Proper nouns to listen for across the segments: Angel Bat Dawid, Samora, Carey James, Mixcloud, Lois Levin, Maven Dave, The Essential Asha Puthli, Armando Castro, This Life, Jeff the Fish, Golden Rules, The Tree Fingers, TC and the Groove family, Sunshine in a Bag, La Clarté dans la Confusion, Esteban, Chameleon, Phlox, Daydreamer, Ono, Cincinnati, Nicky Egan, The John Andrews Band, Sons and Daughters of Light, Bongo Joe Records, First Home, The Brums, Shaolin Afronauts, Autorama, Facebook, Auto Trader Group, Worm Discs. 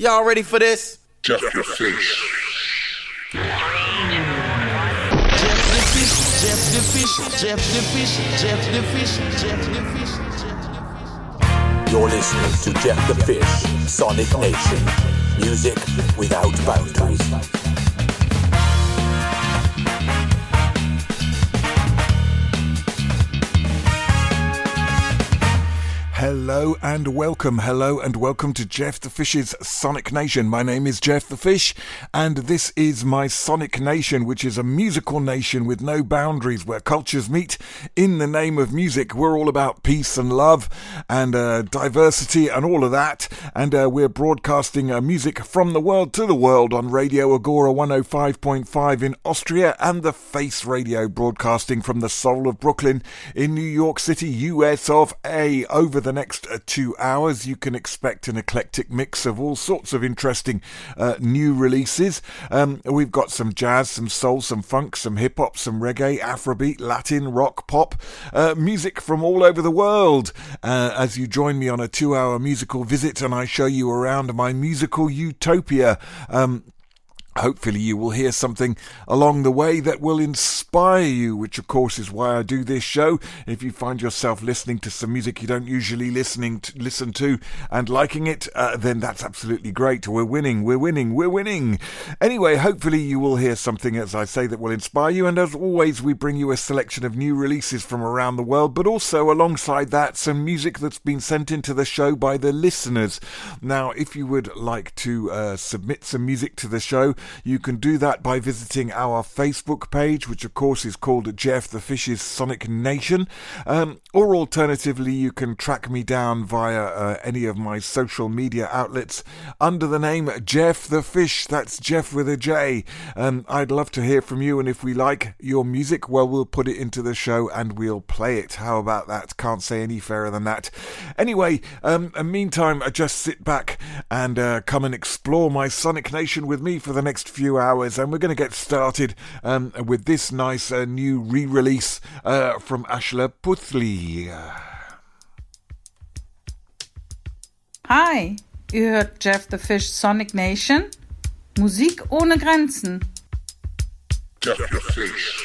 Y'all ready for this? Jeff the Fish. Jeff the Fish. You're listening to Jeff the Fish, Sonic Nation. Music without boundaries. Hello and welcome to Jeff the Fish's Sonic Nation. My name is Jeff the Fish, and this is my Sonic Nation, which is a musical nation with no boundaries, where cultures meet in the name of music. We're all about peace and love and diversity and all of that, and we're broadcasting music from the world to the world on Radio Agora 105.5 in Austria and the Face Radio, broadcasting from the soul of Brooklyn in New York City, US of A. Over the next 2 hours, you can expect an eclectic mix of all sorts of interesting new releases. We've got some jazz, some soul, some funk, some hip-hop, some reggae, Afrobeat, Latin, rock, pop, music from all over the world. As you join me on a 2-hour musical visit and I show you around my musical utopia. Hopefully you will hear something along the way that will inspire you, which of course is why I do this show. If you find yourself listening to some music you don't usually listen to and liking it, then that's absolutely great. We're winning. Anyway, hopefully you will hear something, as I say, that will inspire you. And as always, we bring you a selection of new releases from around the world, but also alongside that, some music that's been sent into the show by the listeners. Now, if you would like to submit some music to the show, you can do that by visiting our Facebook page, which of course is called Jeff the Fish's Sonic Nation, or alternatively you can track me down via any of my social media outlets under the name Jeff the Fish. That's Jeff with a J. I'd love to hear from you, and if we like your music, well, we'll put it into the show and we'll play it. How about that? Can't say any fairer than that. Anyway, meantime, I just sit back and come and explore my Sonic Nation with me for the next few hours, and we're going to get started with this nice new re-release from Asha Puthli. Hi, Ihr hört Jeff the Fish, Sonic Nation, Musik ohne Grenzen. Jeff the Fish.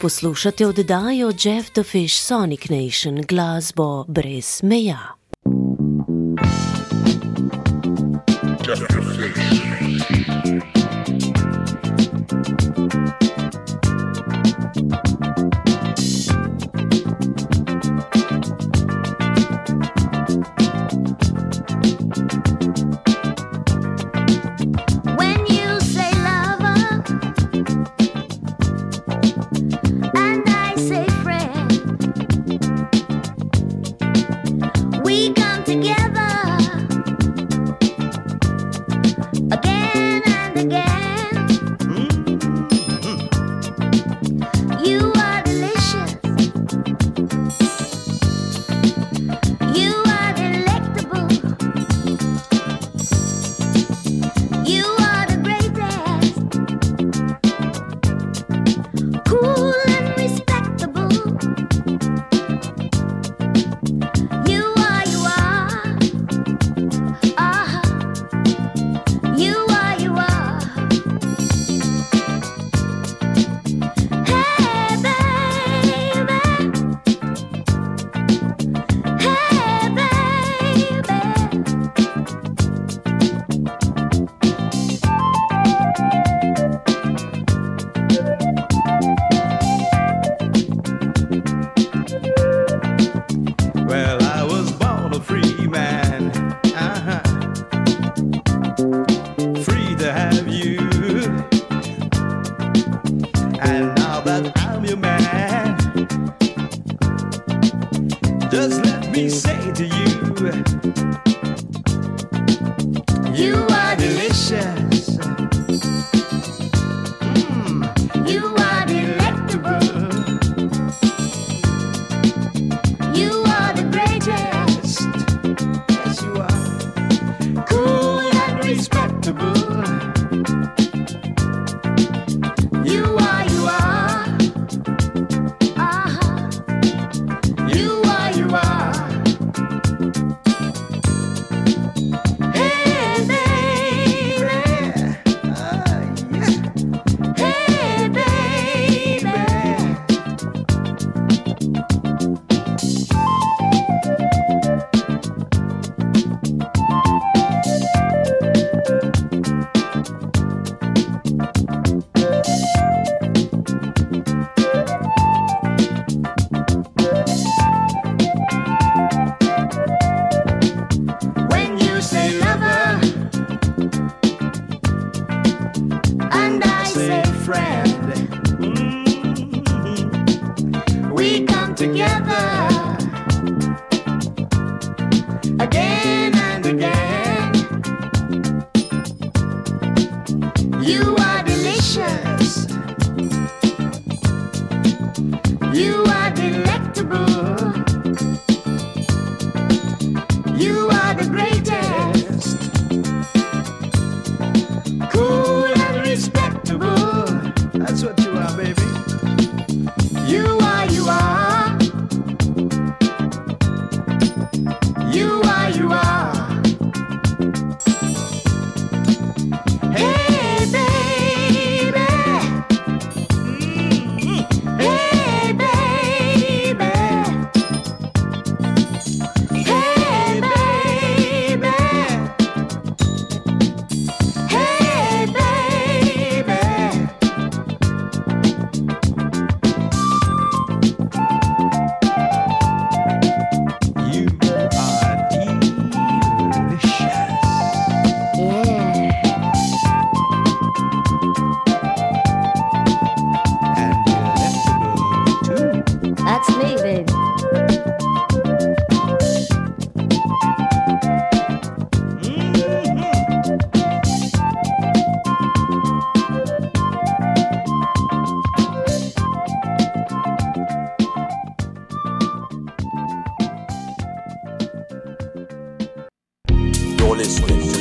Poslušate oddajo Jeff the Fish Sonic Nation, glasbo brez meja. Jeff the Fish. Again.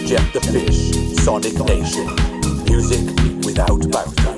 Jeff the Fish, Sonic Nation, music without boundaries.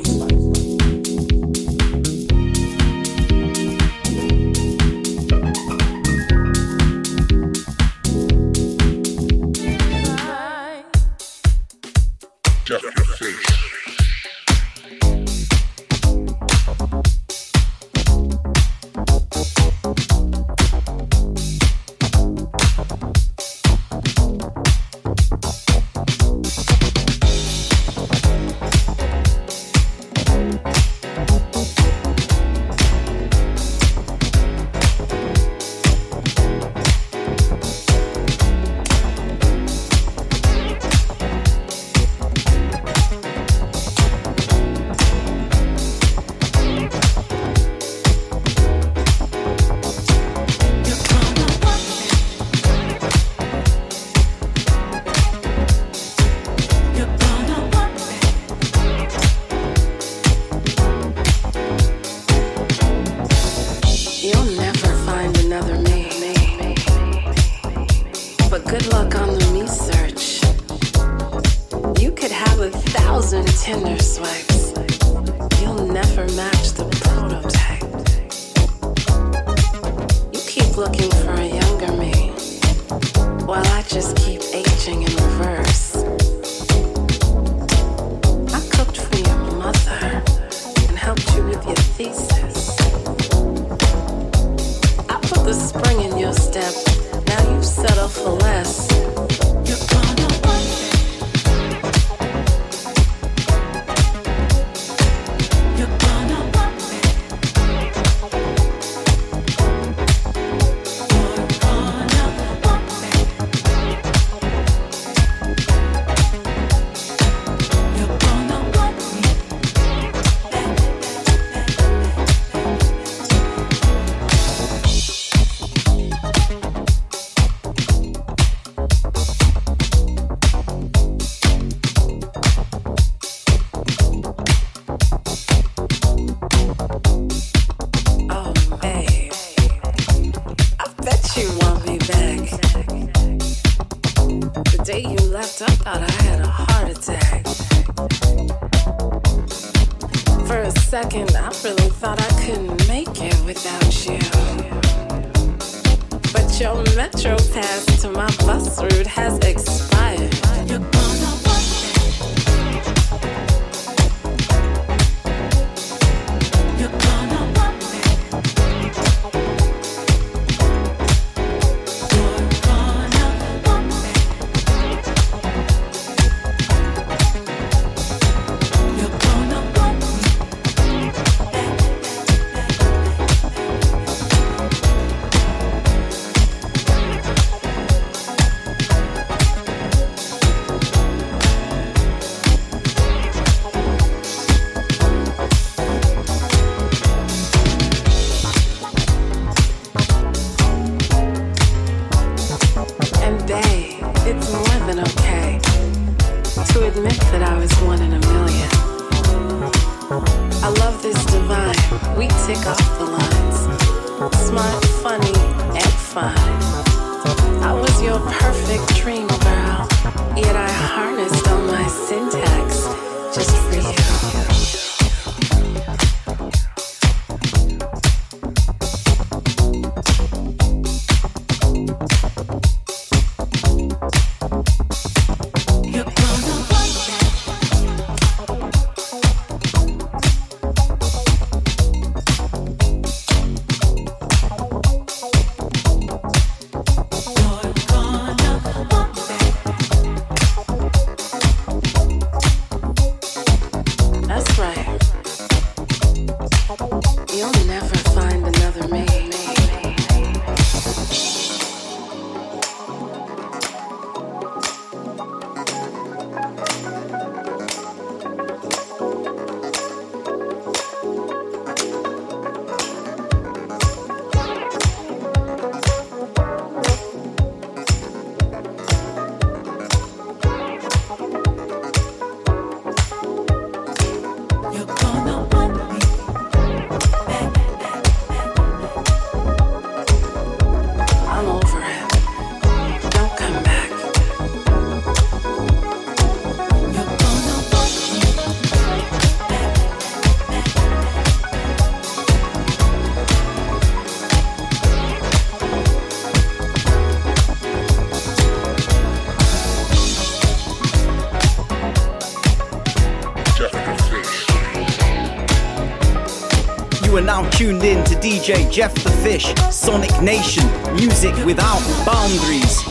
You are now tuned in to DJ Jeff the Fish, Sonic Nation, music without boundaries.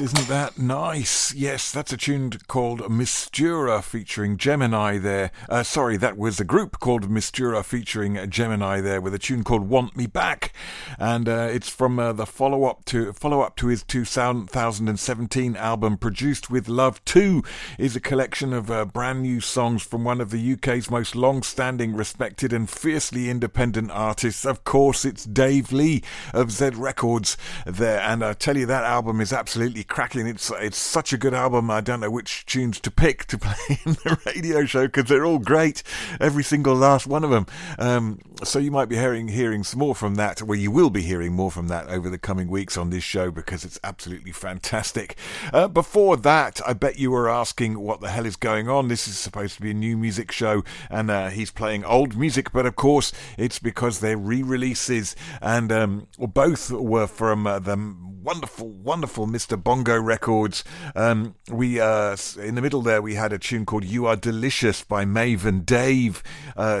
Isn't that nice? Yes, that's a tune called Mistura featuring Gemini there. That was a group called Mistura featuring Gemini there with a tune called Want Me Back. And it's from the follow-up to his 2017 album Produced With Love 2 is a collection of brand new songs from one of the UK's most long-standing, respected and fiercely independent artists. Of course, it's Dave Lee of Z Records there. And I tell you, that album is absolutely cracking. It's such a good album. I don't know which tunes to pick to play in the radio show because they're all great, every single last one of them. So you might be hearing some more from that. Well, you will be hearing more from that over the coming weeks on this show because it's absolutely fantastic. Before that, I bet you were asking what the hell is going on. This is supposed to be a new music show, and he's playing old music, but of course it's because they're re-releases, and both were from the wonderful Mr Bongo Records. We in the middle there we had a tune called You Are Delicious by Maven Dave,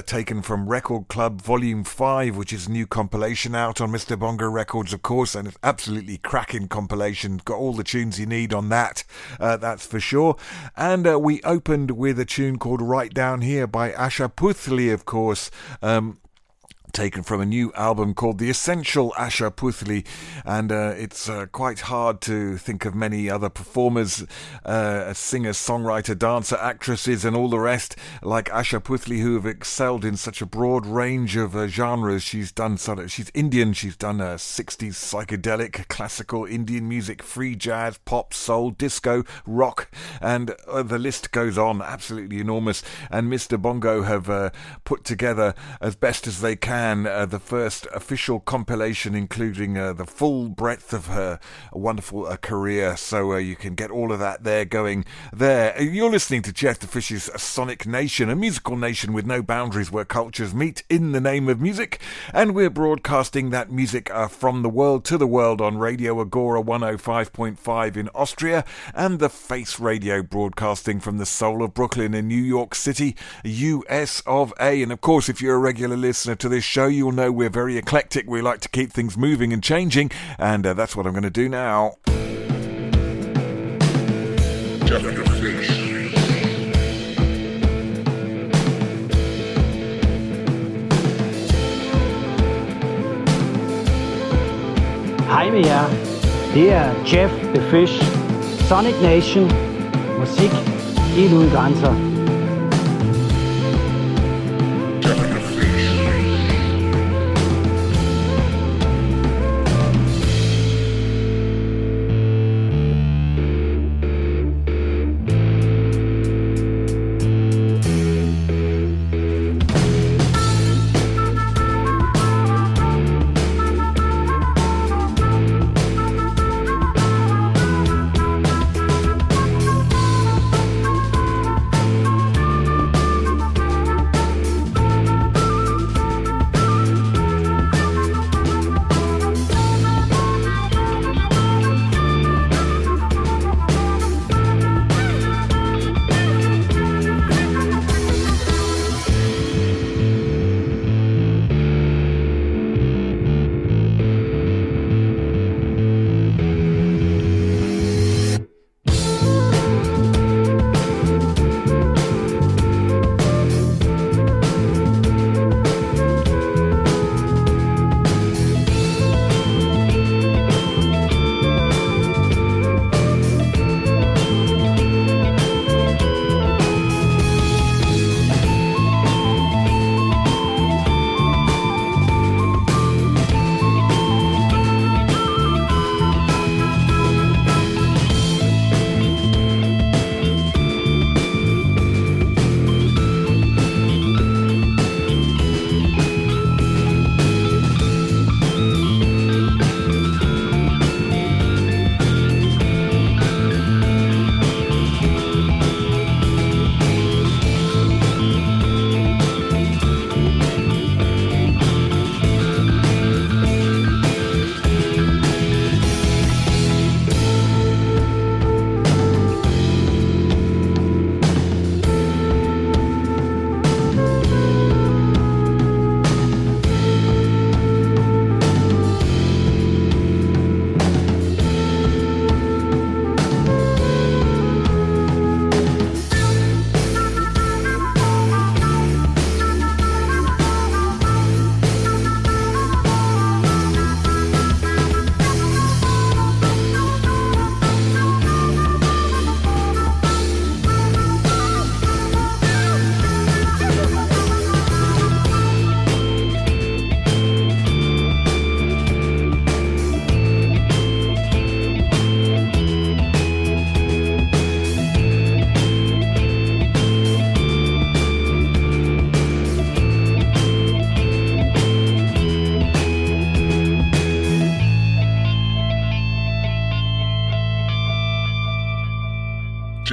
taken from Record Club Volume 5, which is a new compilation out on Mr Bongo Records, of course, and it's absolutely cracking compilation. Got all the tunes you need on that, that's for sure. And we opened with a tune called Right Down Here by Asha Puthli, of course, taken from a new album called The Essential Asha Puthli, and it's quite hard to think of many other performers, singers, songwriter, dancer, actresses and all the rest like Asha Puthli who have excelled in such a broad range of genres. She's Indian, she's done 60s psychedelic, classical, Indian music, free jazz, pop, soul, disco, rock, and the list goes on. Absolutely enormous. And Mr Bongo have put together as best as they can the first official compilation including the full breadth of her wonderful career, so you can get all of that there going there. You're listening to Jeff the Fish's Sonic Nation, a musical nation with no boundaries where cultures meet in the name of music, and we're broadcasting that music from the world to the world on Radio Agora 105.5 in Austria and the Face Radio, broadcasting from the soul of Brooklyn in New York City, US of A. And of course, if you're a regular listener to this show, you'll know we're very eclectic. We like to keep things moving and changing, and that's what I'm going to do now. Hi Mia, dear Jeff the Fish, Sonic Nation, Musik jeden Ganzer.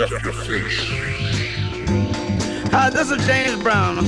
Jeff the Fish. Hi, this is James Brown, I'm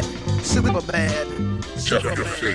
super bad, super bad.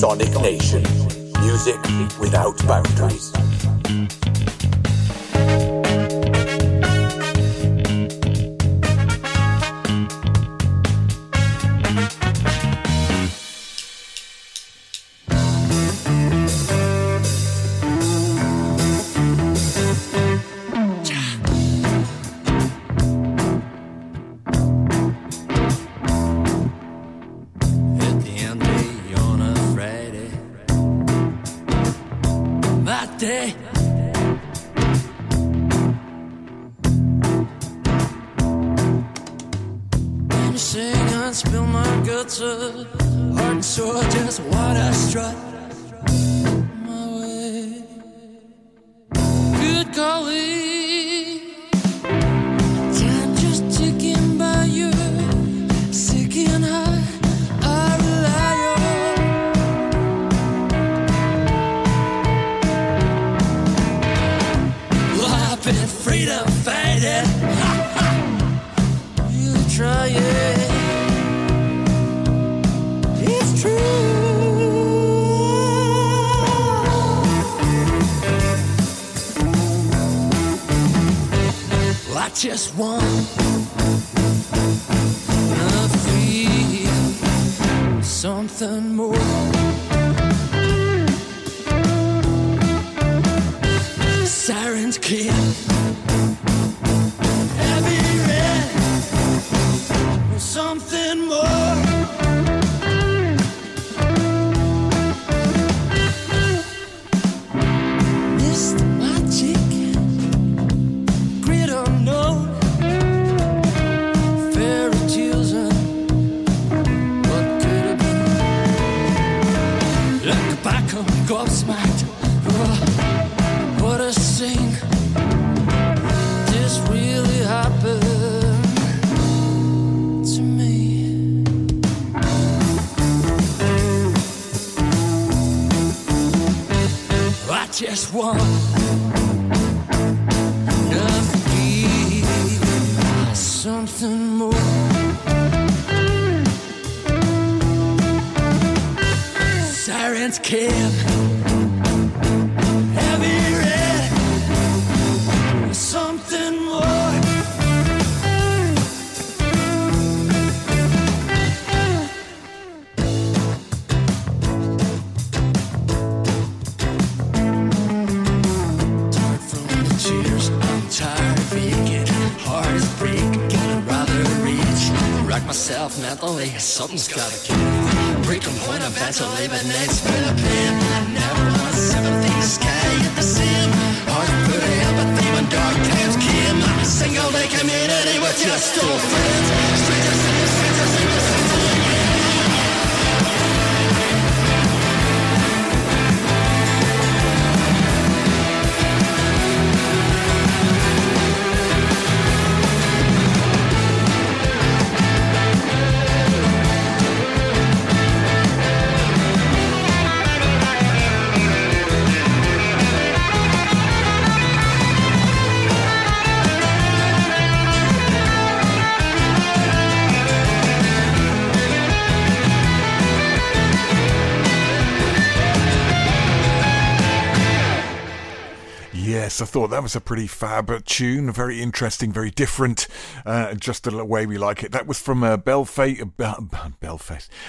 Sonic Nation. Music without boundaries. Something's gotta give. Break them when I'm about to leave and that's been a pin. I never want sympathy, sky at the sin. Hard for the empathy when dark times came. Not a single day community, we're just old friends. Strangers, strangers, strangers, strangers, I thought that was a pretty fab tune, very interesting, very different, just the way we like it. That was from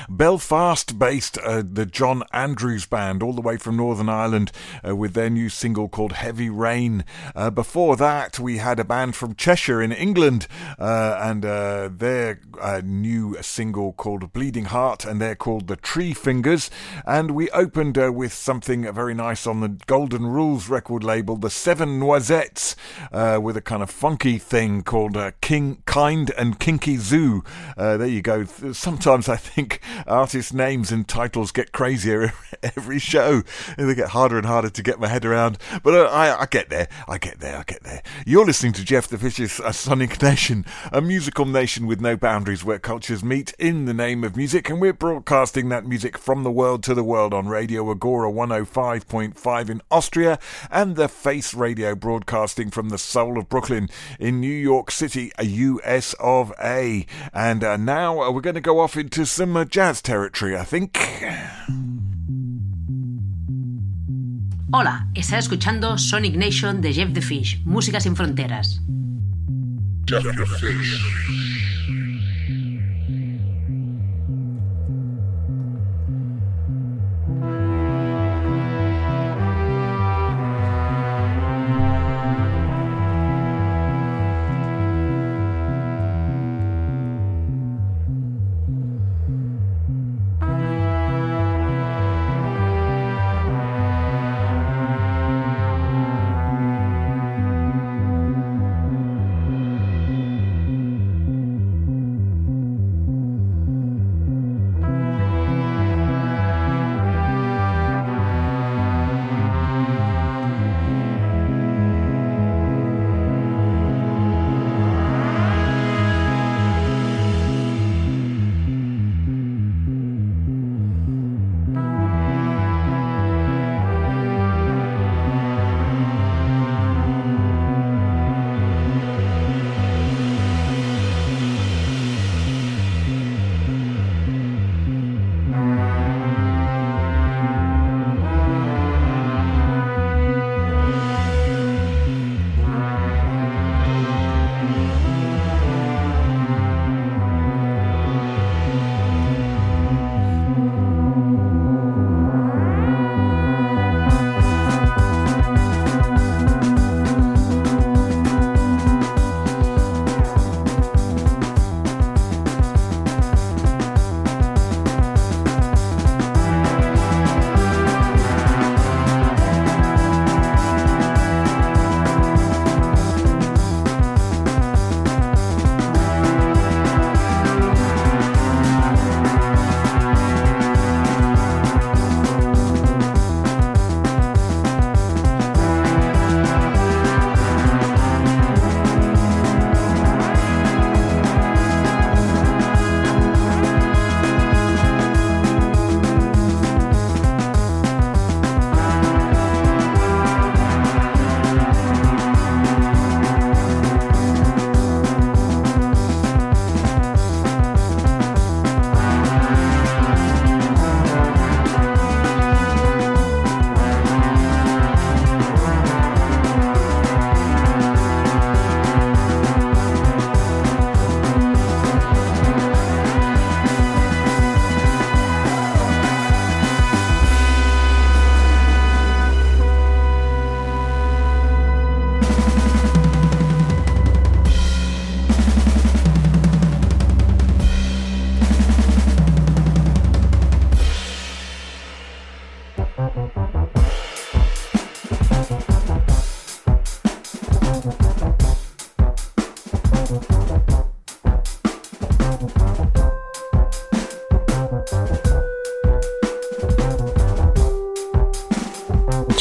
Belfast-based The John Andrews Band, all the way from Northern Ireland, with their new single called Heavy Rain. Before that, we had a band from Cheshire in England, and their new single called Bleeding Heart, and they're called The Tree Fingers. And we opened with something very nice on the Golden Rules record label, The Seven Noisettes, with a kind of funky thing called Kind and Kinky Zoo. There you go. Sometimes I think artist names and titles get crazier every show. They get harder and harder to get my head around. But I get there. You're listening to Jeff the Fish's Sonic Nation, a musical nation with no boundaries where cultures meet in the name of music. And we're broadcasting that music from the world to the world on Radio Agora 105.5 in Austria and the Face Radio, broadcasting from the soul of Brooklyn in New York City, US of A. And now we're going to go off into some jazz territory, I think. Hola, estás escuchando Sonic Nation de Jeff the Fish, Música sin Fronteras. Jeff the Fish.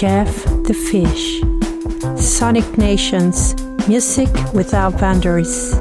Jeff the Fish, Sonic Nation's Music Without Boundaries.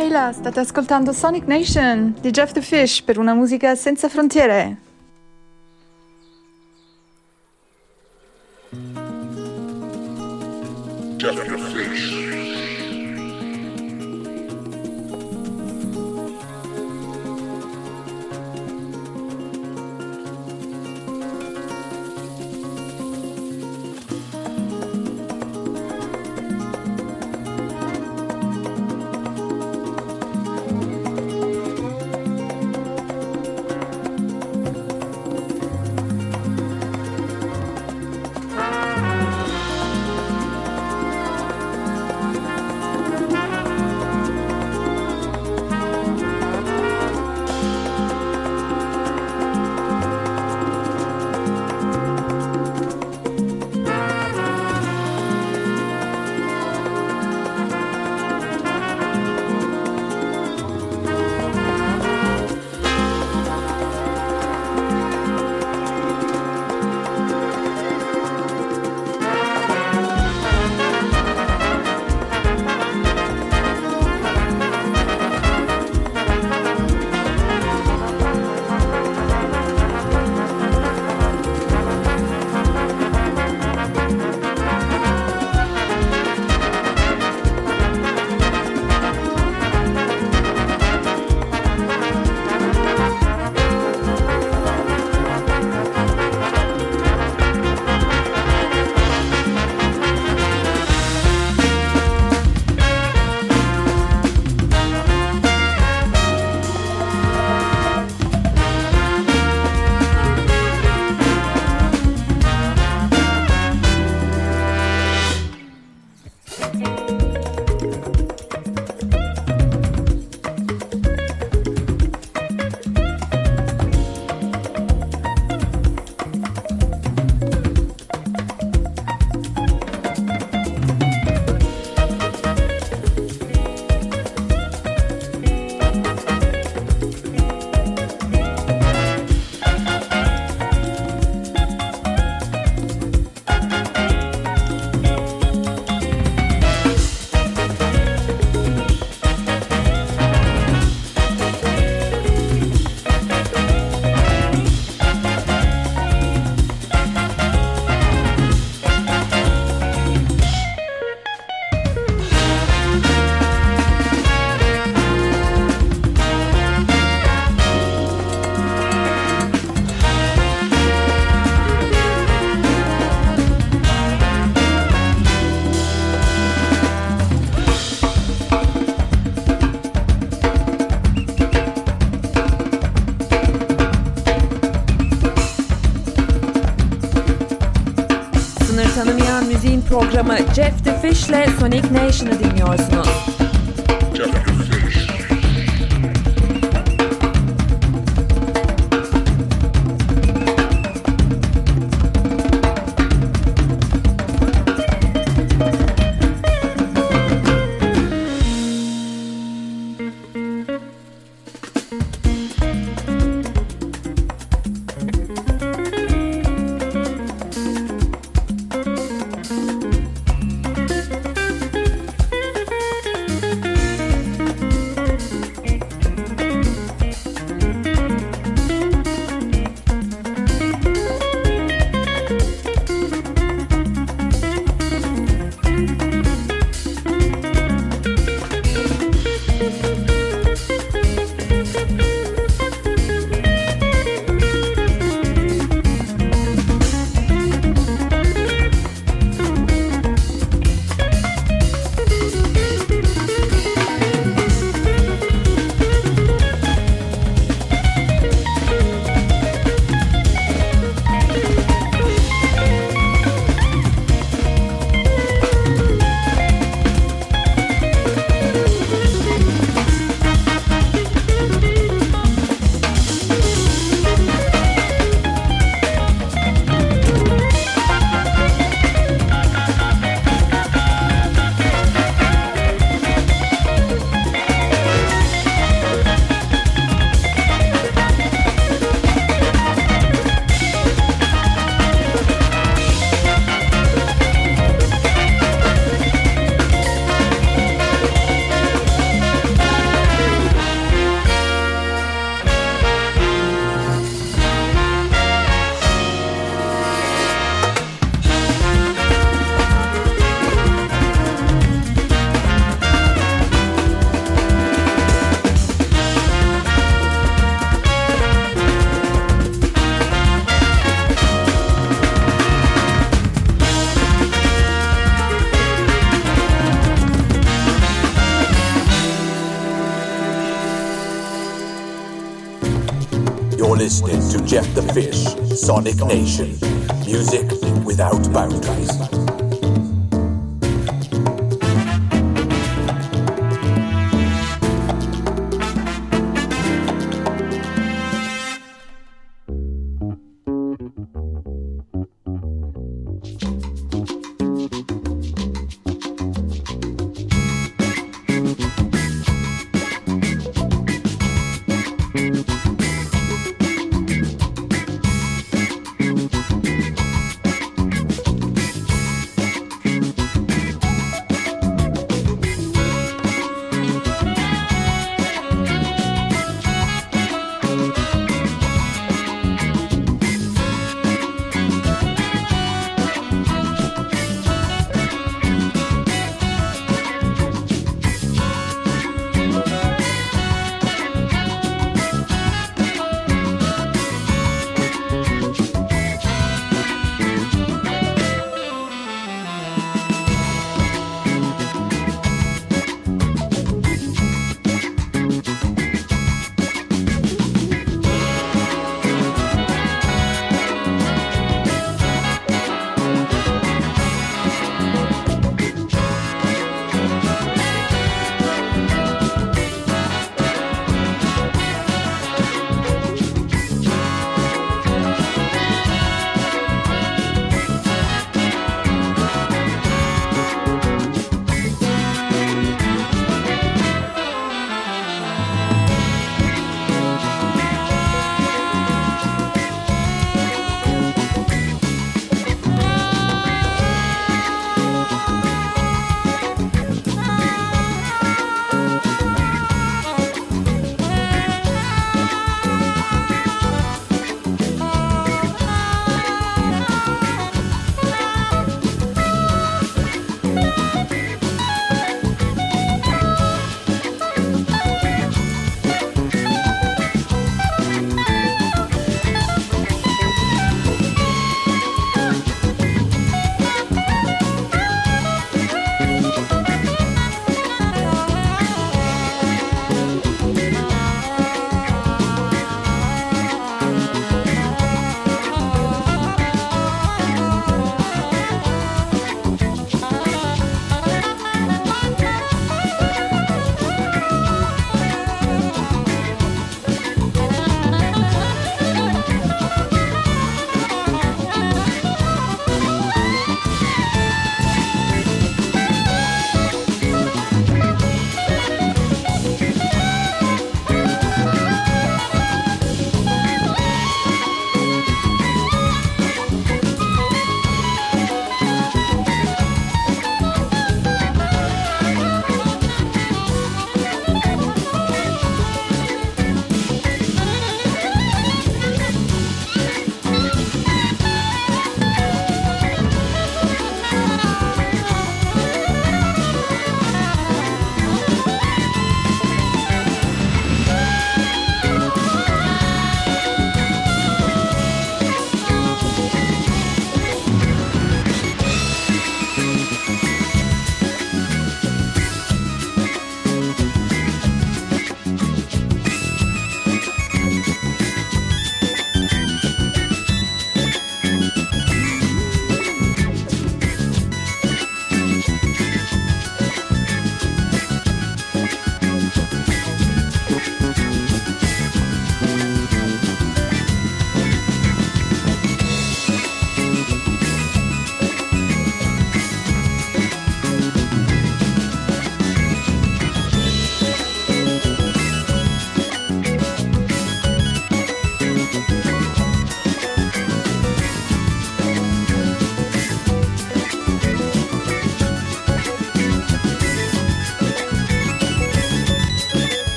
Hela, state ascoltando Sonic Nation di Jeff the Fish per una musica senza frontiere. Jeff the Fish. Programı Jeff the Fish'le Sonic Nation'ı dinliyorsunuz. You're listening to Jeff the Fish, Sonic Nation, music without boundaries.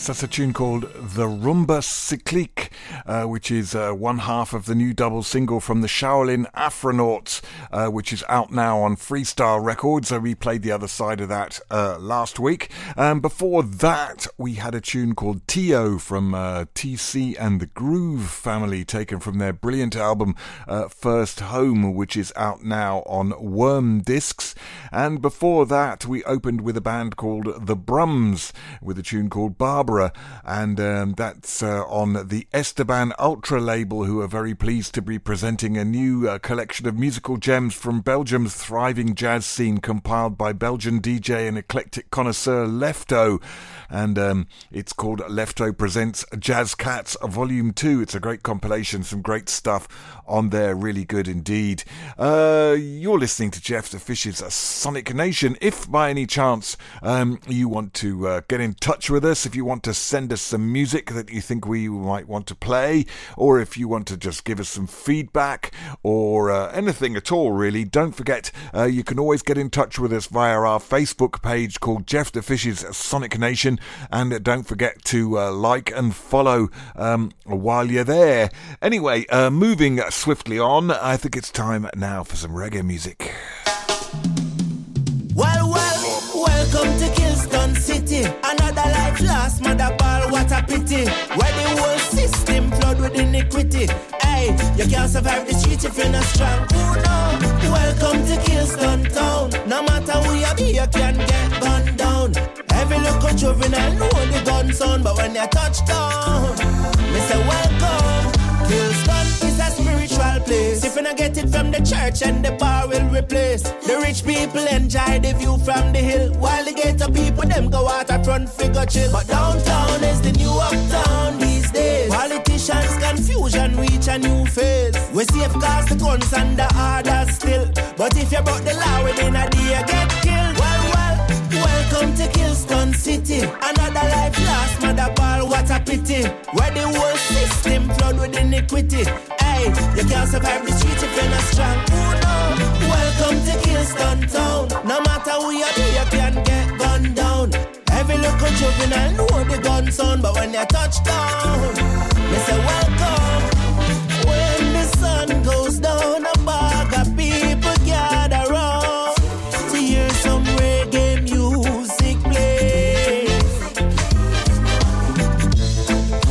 yes, that's a tune called The Rumba Cyclique, which is one half of the new double single from the Shaolin Afronauts, which is out now on Freestyle Records. We played the other side of that last week. Before that, we had a tune called Tio from TC and the Groove family, taken from their brilliant album First Home, which is out now on Worm Discs. And before that, we opened with a band called The Brums, with a tune called Barbara, and that's on the Esteban Ultra label, who are very pleased to be presenting a new collection of musical gems from Belgium's thriving jazz scene, compiled by Belgian DJ and eclectic connoisseur Lefto, and it's called Lefto Presents Jazz Cats Volume 2. It's a great compilation, some great stuff on there, really good indeed. You're listening to Jeff the Fish's Sonic Nation. If by any chance you want to get in touch with us, if you want to send us some music that you think we might want to play, or if you want to just give us some feedback or anything at all really, don't forget you can always get in touch with us via our Facebook page called Jeff the Fish's Sonic Nation, and don't forget to like and follow while you're there. Anyway, moving swiftly on, I think it's time now for some reggae music. Well, welcome to Kingston City. Another life lost, mother ball, what a pity. Where the whole system flood with iniquity. Hey, you can't survive the street if you're not strong. Oh no, welcome to Kingston town. No matter who you be, you can get gunned down. Every local juvenile know the gun sound, but when you touch down, me say welcome. Kingston is a spiritual place. If you not get it from the church and the bar will replace. The rich people enjoy the view from the hill, while the ghetto people them go out at front figure chill. But downtown is the new uptown these days. Politicians confusion reach a new phase. We safeguard the guns and the orders still, but if you broke the law within a day you get killed. Welcome to Kingston City. Another life lost, mother ball, what a pity. Where the whole system flood with iniquity. Hey, you can't survive the street if you're not strong. Oh no, welcome to Kingston town. No matter who you be, you can get gunned down. Every local juvenile know the gun sound, but when you touch down, me say welcome. When the sun goes down, a bag of people gather round to hear some reggae music play.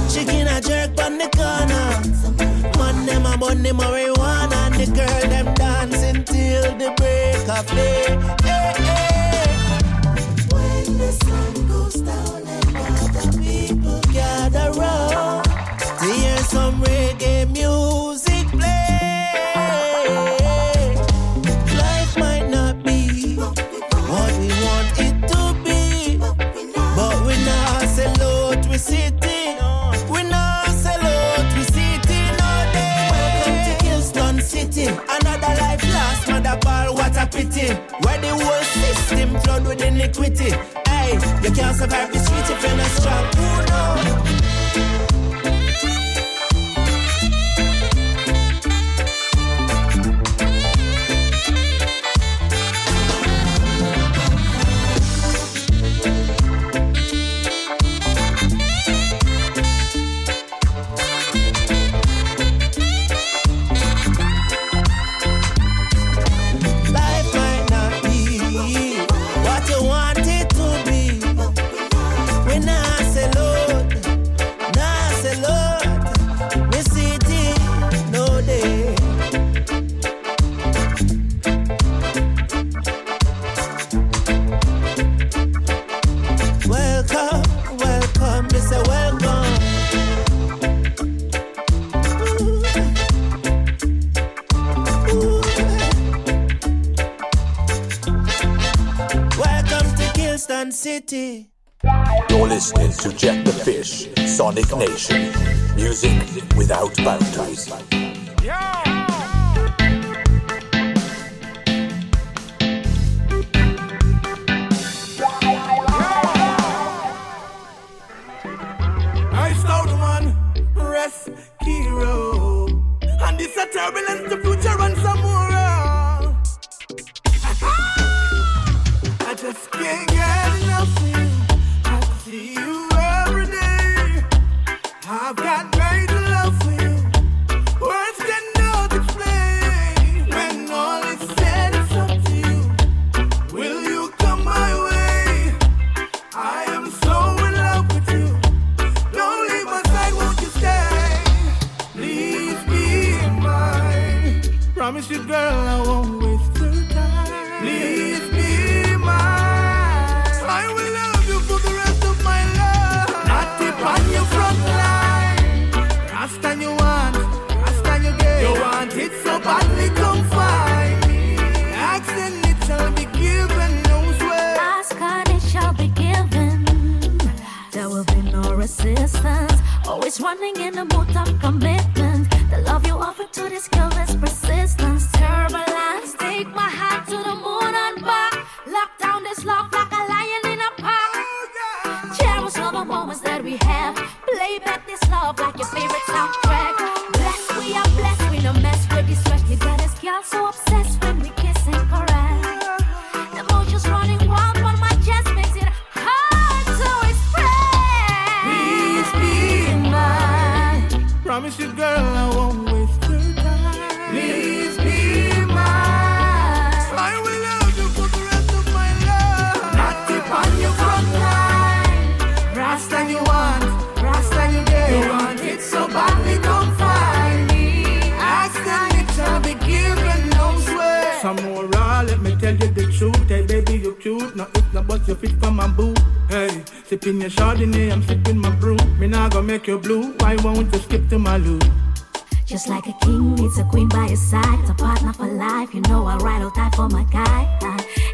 Chicken a jerk on the corner, man them a bun the marijuana, and the girl them dancing till the break of day. Hey, hey. When the sun goes down and other people gather round to hear some reggae music play. Life might not be what we want it to be, but we not sell out we city. We not sell out we city no day. Welcome to Kingston City. Another life lost, mother ball, what a pity. Where the whole system flood with iniquity. Hey, you can't survive the street if you're not strong. Oh no. City. You're listening to Jeff the Fish, Sonic Nation, music without boundaries. Yeah. Can't get enough of you. I see you every day. promise you, girl, I won't waste your time. Please be mine. I will love you for the rest of my life. Not tip on your front line. Last time you want, last time you get. You want it so badly, come find me. Ask and it shall be given, no sweat. Ask and it shall be given. There will be no resistance. Always running in the mood of commitment. The love you offer to this girl is persistence. Turbulence, take my heart to the moon and back. Lock down this love like a lion in a pack. Cherish all the moments that we have. Play back this love like your favorite soundtrack. Blessed, we are blessed, we no mess with this rush. You got this girl so obsessed when we kiss and caress. Emotions running wild on my chest makes it hard to express. Please be mine. Promise you, girl, I won't. Please be mine. I will love you for the rest of my life. Not tip on your front line. Last time you want, last time you get. You want it so badly, come find me. Ask and it shall be given, no sweat. Some more raw, let me tell you the truth. Hey baby, you cute, now it's not but your feet come and boo. Hey, sipping your Chardonnay, I'm sipping my brew. Me now gonna make you blue, why won't you skip to my loo? Just like a king needs a queen by his side. It's a partner for life, you know I ride or die for my guy.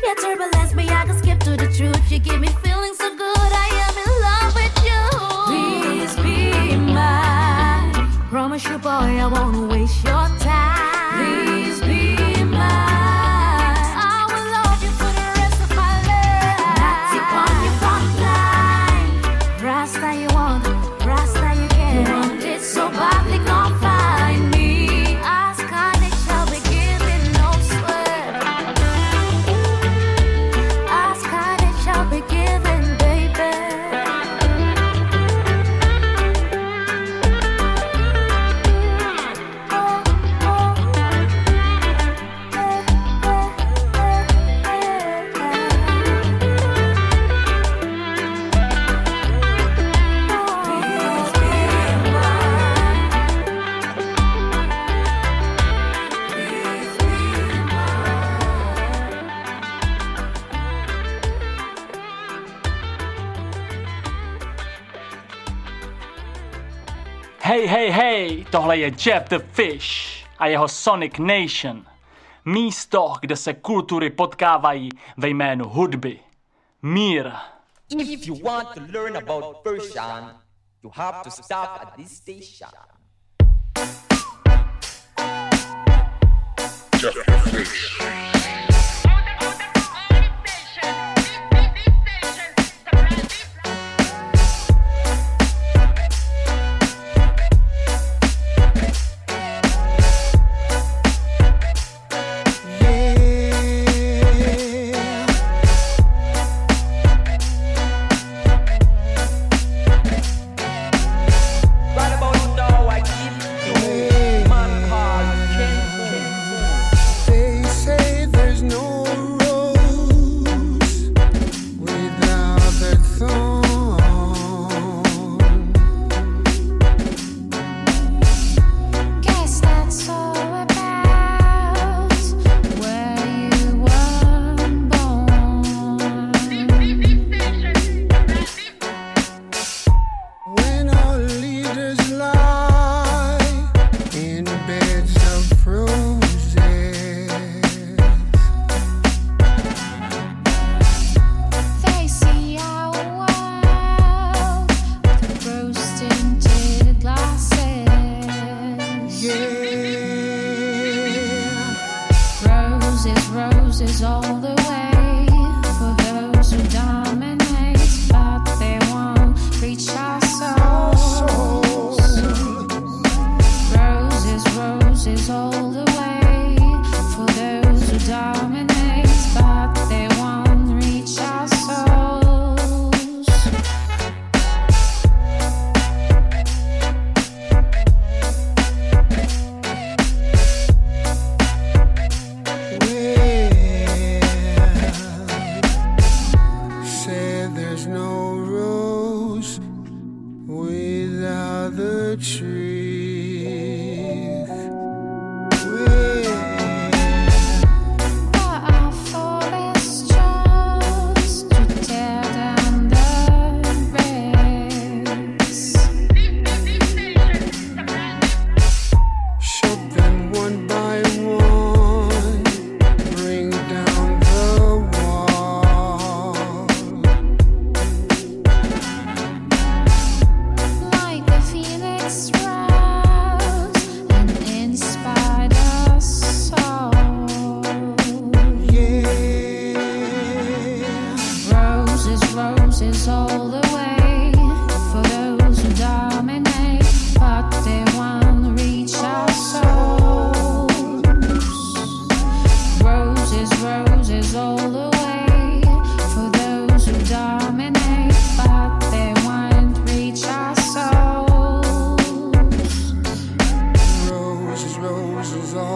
Yeah, turbulence, but I can skip to the truth. You give me feelings so good, I am in love with you. Please be mine. Promise you, boy, I won't waste your time. Please be mine. I will love you for the rest of my life. Not tip on your front line. Rasta you want, Rasta you get. You want it so badly, come find. Hej, tohle je Jeff the Fish a jeho Sonic Nation. Místo, kde se kultury potkávají ve jménu hudby. Mír. If you want to learn about Persian, you have to stop at this station. Jeff the Fish.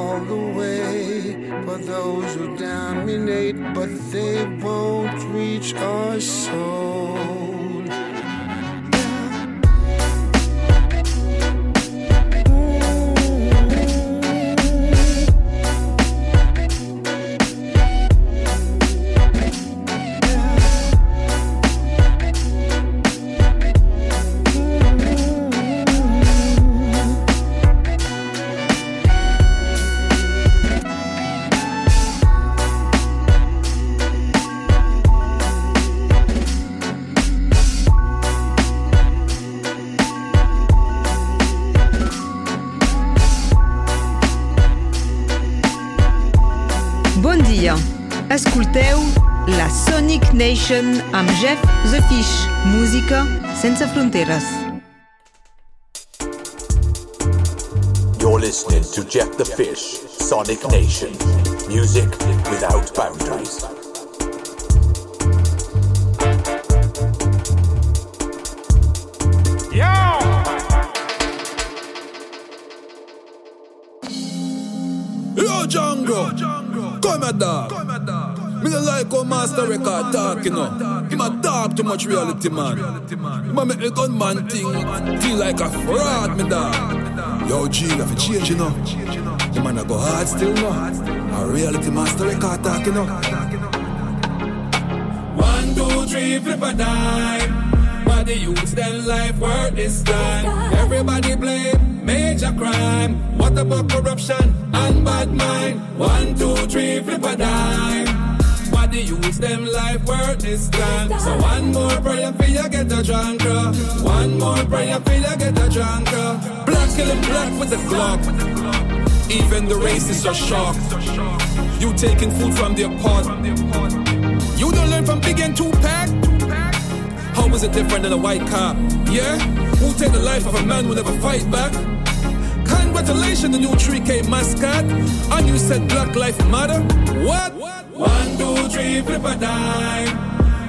all the way for those who dominate, but they won't reach our soul. Ascolteu la Sonic Nation amb Jeff the Fish. Música sense fronteres. You're listening to Jeff the Fish, Sonic Nation. Music without boundaries. Yo! Yo, Django! Come at that! Me don't like how Master Record talk, you know. He might talk too much reality, man. He might make a gunman thing feel like a fraud, me dog. Yo, G, you have to change, you know. The man a go hard still, you know. A reality Master Record talk, you know. 1, 2, 3, flip a dime. But the youths, then life worth this time. Everybody blame major crime. What about corruption and bad mind? 1, 2, 3, flip a dime. The youths, them life worth this time. So one more prayer for you get a drunker. One more prayer for you get a drunker. Black killing black with the Phlox. Even the racists are shocked. You taking food from their pot. You don't learn from Big and Tupac. How is it different than a white cop? Yeah? Who take the life of a man will never fight back? Congratulations, the new 3K mascot. And you said black life matter? What? 1, 2, 3, flip a dime.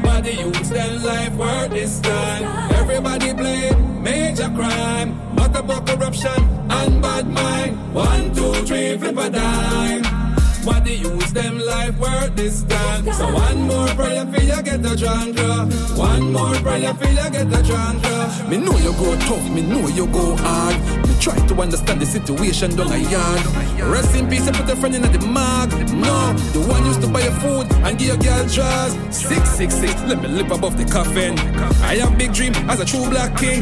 But the youths, them life worth this time. Everybody blame major crime. Not about corruption and bad mind. 1, 2, 3, flip a dime. But the youths, them life worth this time. So one more prayer for you get a drunker. One more prayer for you get a drunker. Me know you go tough, me know you go hard. Me try to understand the situation down a yard. Rest in peace and put a friend in the mug. No, the one used to buy your food and give your girl jars. 666, let me live above the coffin. I have big dream as a true black king.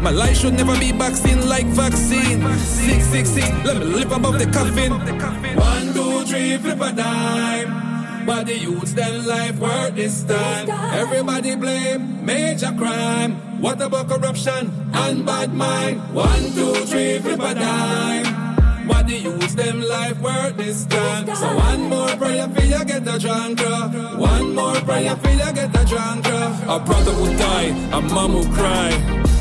My life should never be vaccine like vaccine. 666, let me live above the coffin. 1, 2, 3, flip a dime. But the youths, them life worth this time. Everybody blame major crime. What about corruption and bad mind? 1, 2, 3, flip a dime. But the youths, them life worth this time. So one more prayer for you get a drunker. One more prayer for you get a drunker. A brother will die, a mom will cry.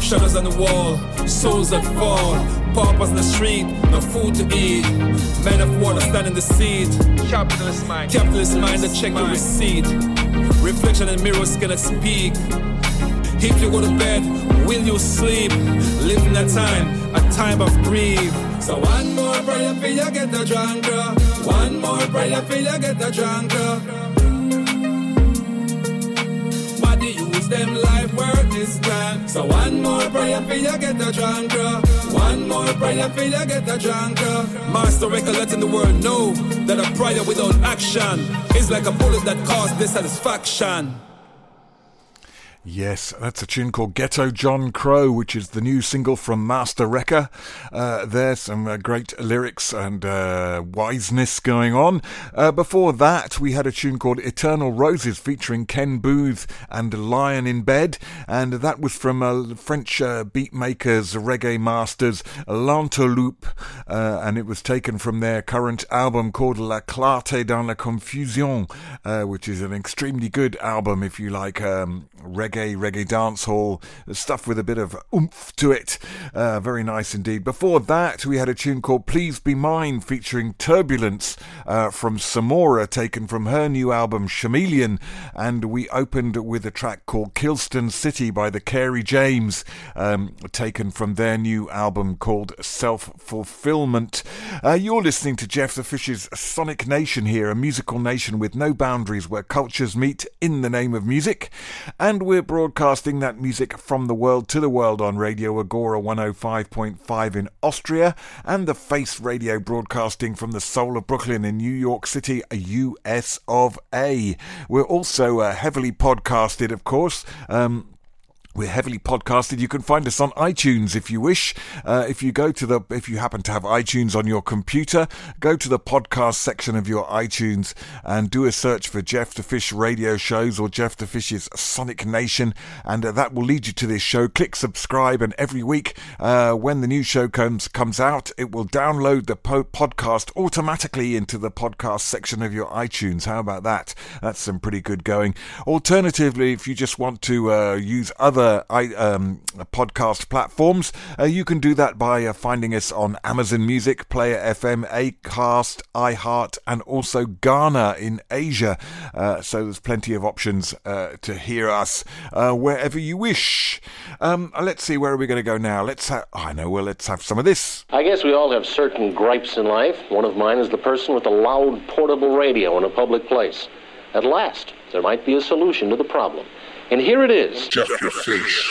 Shadows on the wall, souls that fall. Paupers in the street, no food to eat. Men of war that stand in the seat. Capitalist mind, capitalist mind that check the receipt. Reflection in mirrors cannot speak. If you go to bed, will you sleep? Live in a time of grief. So one more prayer for you get a drunker. One more prayer for you get a drunker. Them life worth this time. So one more prayer for you get a drunker. One more prayer for you get a drunker. Master Record letting the world know that a prayer without action is like a bullet that causes dissatisfaction. Yes, that's a tune called Ghetto John Crow, which is the new single from Master Wrecker. There's some great lyrics and wiseness going on. Before that, we had a tune called Eternal Roses featuring Ken Booth and Lion in Bed. And that was from French beat makers, reggae masters, L'Entourloupe. And it was taken from their current album called La Clarté dans la Confusion, which is an extremely good album if you like reggae reggae dancehall, stuff with a bit of oomph to it. Very nice indeed. Before that, we had a tune called Please Be Mine featuring Turbulence from Samora, taken from her new album Chameleon. And we opened with a track called Kilston City by the Carey James, taken from their new album called Self-Fulfillment. You're listening to Jeff the Fish's Sonic Nation here, a musical nation with no boundaries where cultures meet in the name of music. And we're broadcasting that music from the world to the world on Radio Agora 105.5 in Austria and the Face Radio, broadcasting from the soul of Brooklyn in New York City, US of A. We're also heavily podcasted, of course. We're heavily podcasted. You can find us on iTunes if you wish. If you happen to have iTunes on your computer, go to the podcast section of your iTunes and do a search for Jeff the Fish radio shows or Jeff the Fish's Sonic Nation, and that will lead you to this show. Click subscribe, and every week when the new show comes out, it will download the podcast automatically into the podcast section of your iTunes. How about that? That's some pretty good going. Alternatively, if you just want to use other podcast platforms, you can do that by finding us on Amazon Music, Player FM, Acast, iHeart, and also Ghana in Asia. So there's plenty of options to hear us wherever you wish. Let's see, where are we going to go now? Let's have some of this. I guess we all have certain gripes in life. One of mine is the person with a loud portable radio in a public place. At last, there might be a solution to the problem. And here it is. Jeff the Fish.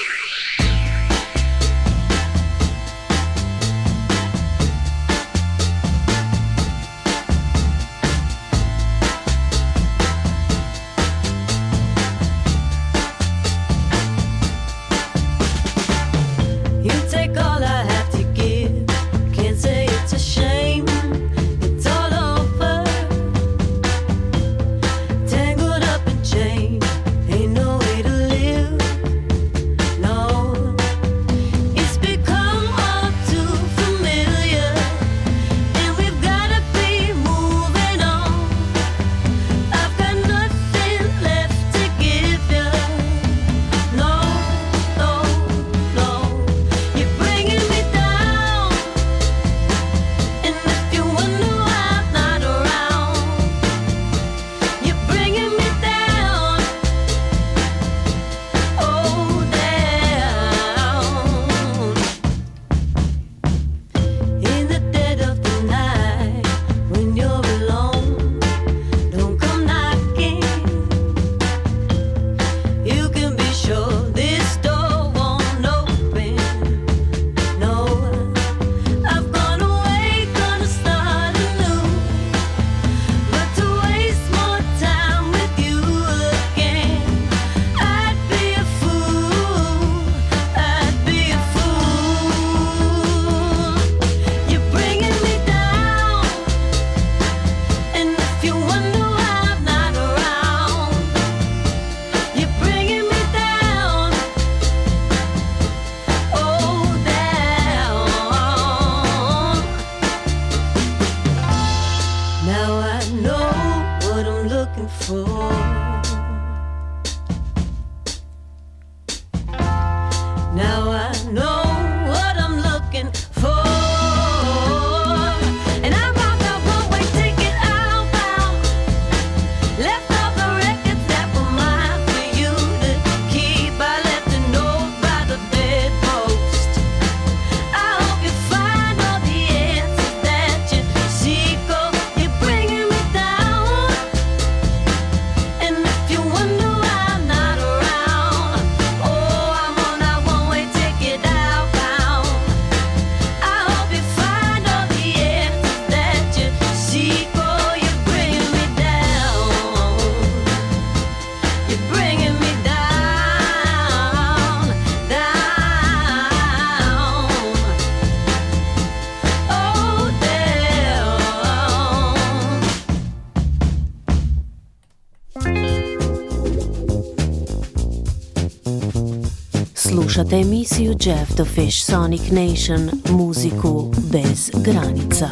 Slušate emisiju Jeff the Fish Sonic Nation, muziku bez granica.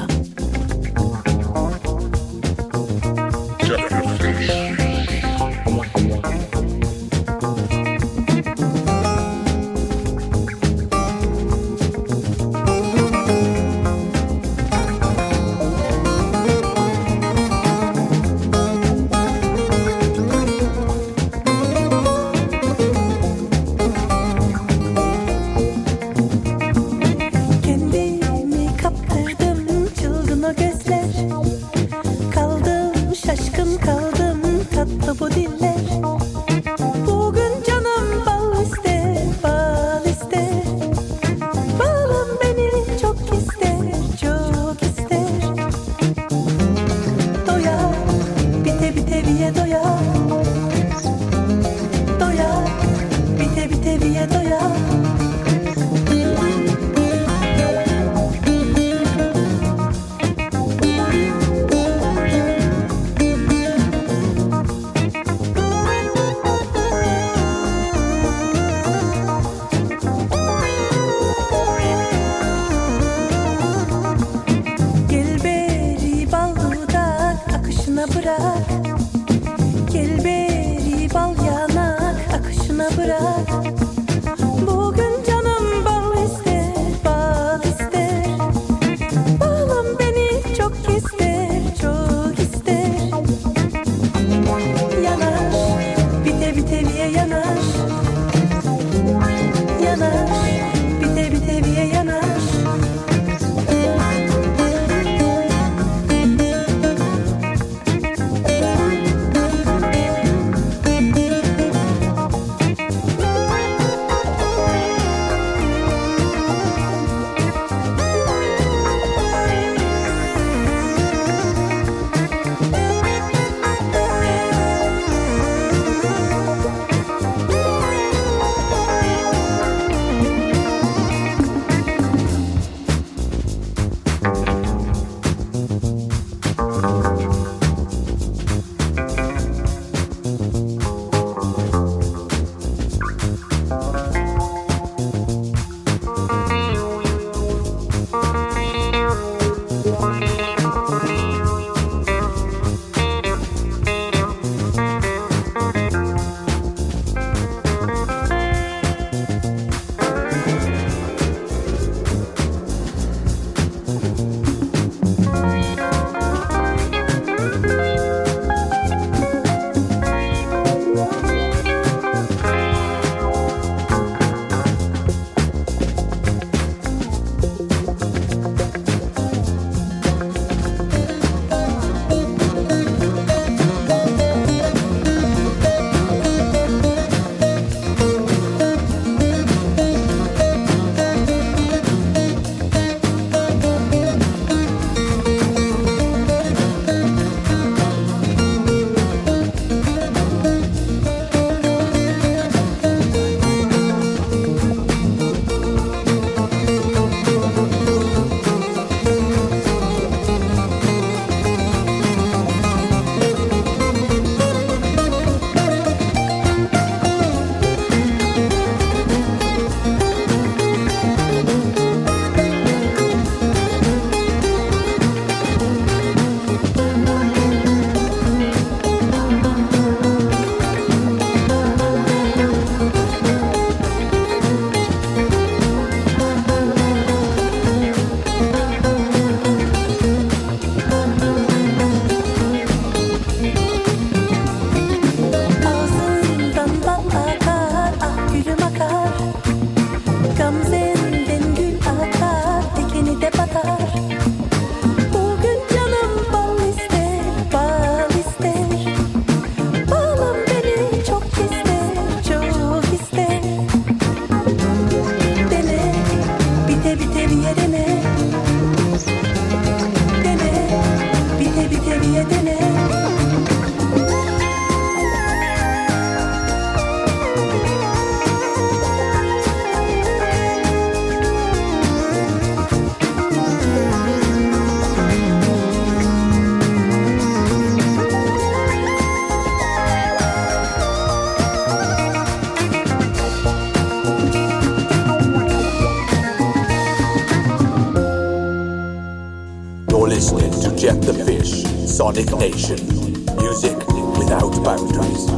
Jeff the Fish. bite doya, doya, bite bite bite doya. Jeff the Fish, Sonic Nation, music without boundaries.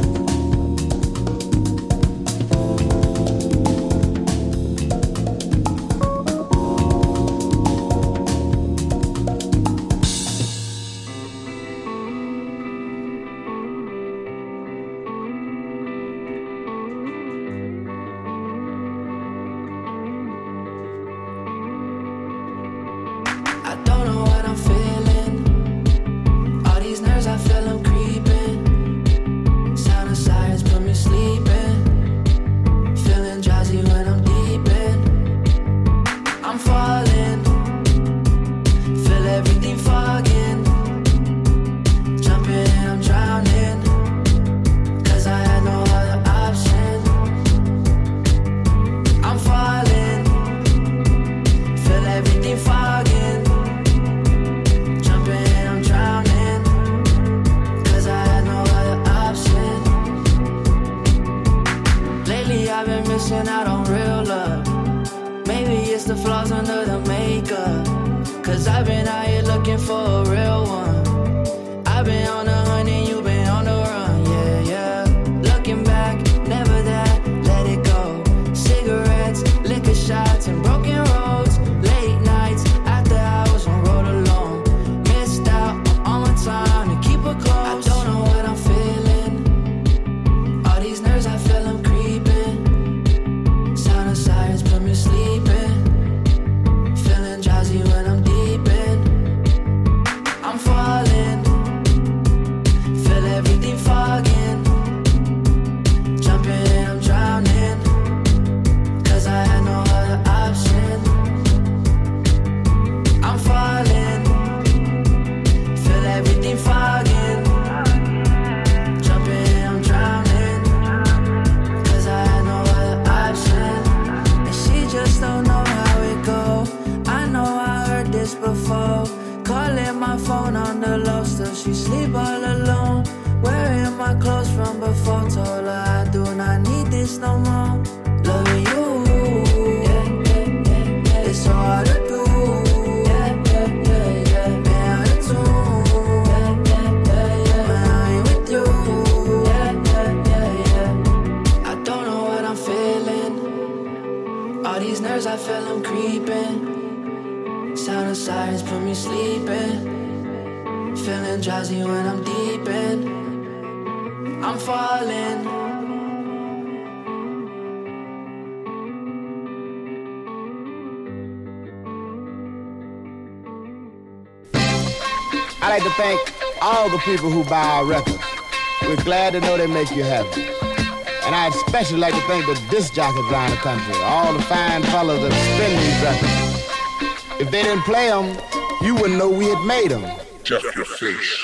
erase the flaws under the makeup. Cause I've been out here looking for a real one. I've been on a hunt and you've been on the run, yeah, yeah. Looking back, never that, let it go. Cigarettes, liquor shots and broken roads. Late nights, after hours on road alone. Missed out on my time to keep her close. I don't know what I'm feeling. All these nerves, I feel them creeping. Sound of sirens put me sleeping. When I'm deep in, I'm falling. Feel everything fogging. Jumping in, I'm drowning. Cause I had no other option. I'm falling. Feel everything fogging. Before calling my phone on the low, still she sleep all alone. Wearing my clothes from before, told her I do not need this no more. Loving you, yeah, yeah, yeah, yeah. It's so hard to do. Sirens put me sleeping. Feeling drowsy when I'm deep in. I'm falling. I'd like to thank all the people who buy our records. We're glad to know they make you happy. And I'd especially like to thank the disc jockeys around the country, all the fine fellas that spin these records. If they didn't play them, you wouldn't know we had made them. Jeff the Fish.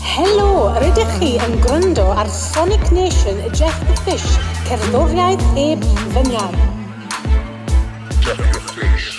Hello, Redichi and Grundo are Sonic Nation, Jeff the Fish, Cerdoviaid Heb Vinyan. Jeff the Fish.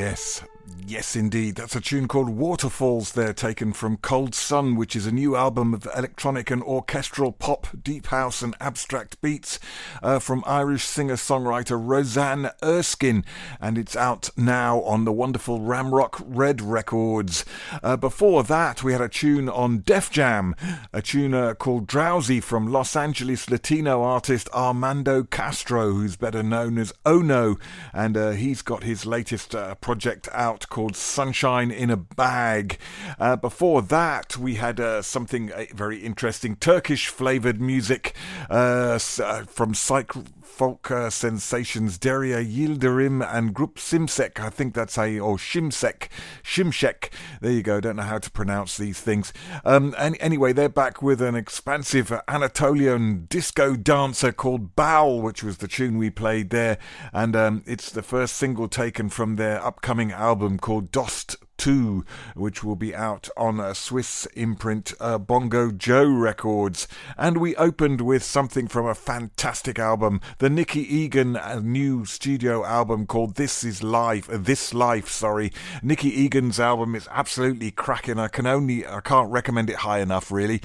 Yes. Yes, indeed. That's a tune called Waterfalls there, taken from Cold Sun, which is a new album of electronic and orchestral pop, deep house and abstract beats from Irish singer-songwriter Roseanne Erskine, and it's out now on the wonderful Ramrock Red Records. Before that, we had a tune on Def Jam, a tune called Drowsy from Los Angeles Latino artist Armando Castro, who's better known as Ono, and he's got his latest project out called Sunshine in a Bag. Before that, we had something very interesting, Turkish-flavoured music from psych folk sensations Derya Yildirim and Grup Şimşek. I think that's or Şimşek. There you go, don't know how to pronounce these things. And anyway, they're back with an expansive Anatolian disco dancer called Baul, which was the tune we played there. And it's the first single taken from their upcoming album called Dost 2, which will be out on a Swiss imprint Bongo Joe Records. And we opened with something from a fantastic album, the Nicky Egan new studio album called This Life. Nicky Egan's album is absolutely cracking. I can't recommend it high enough, really.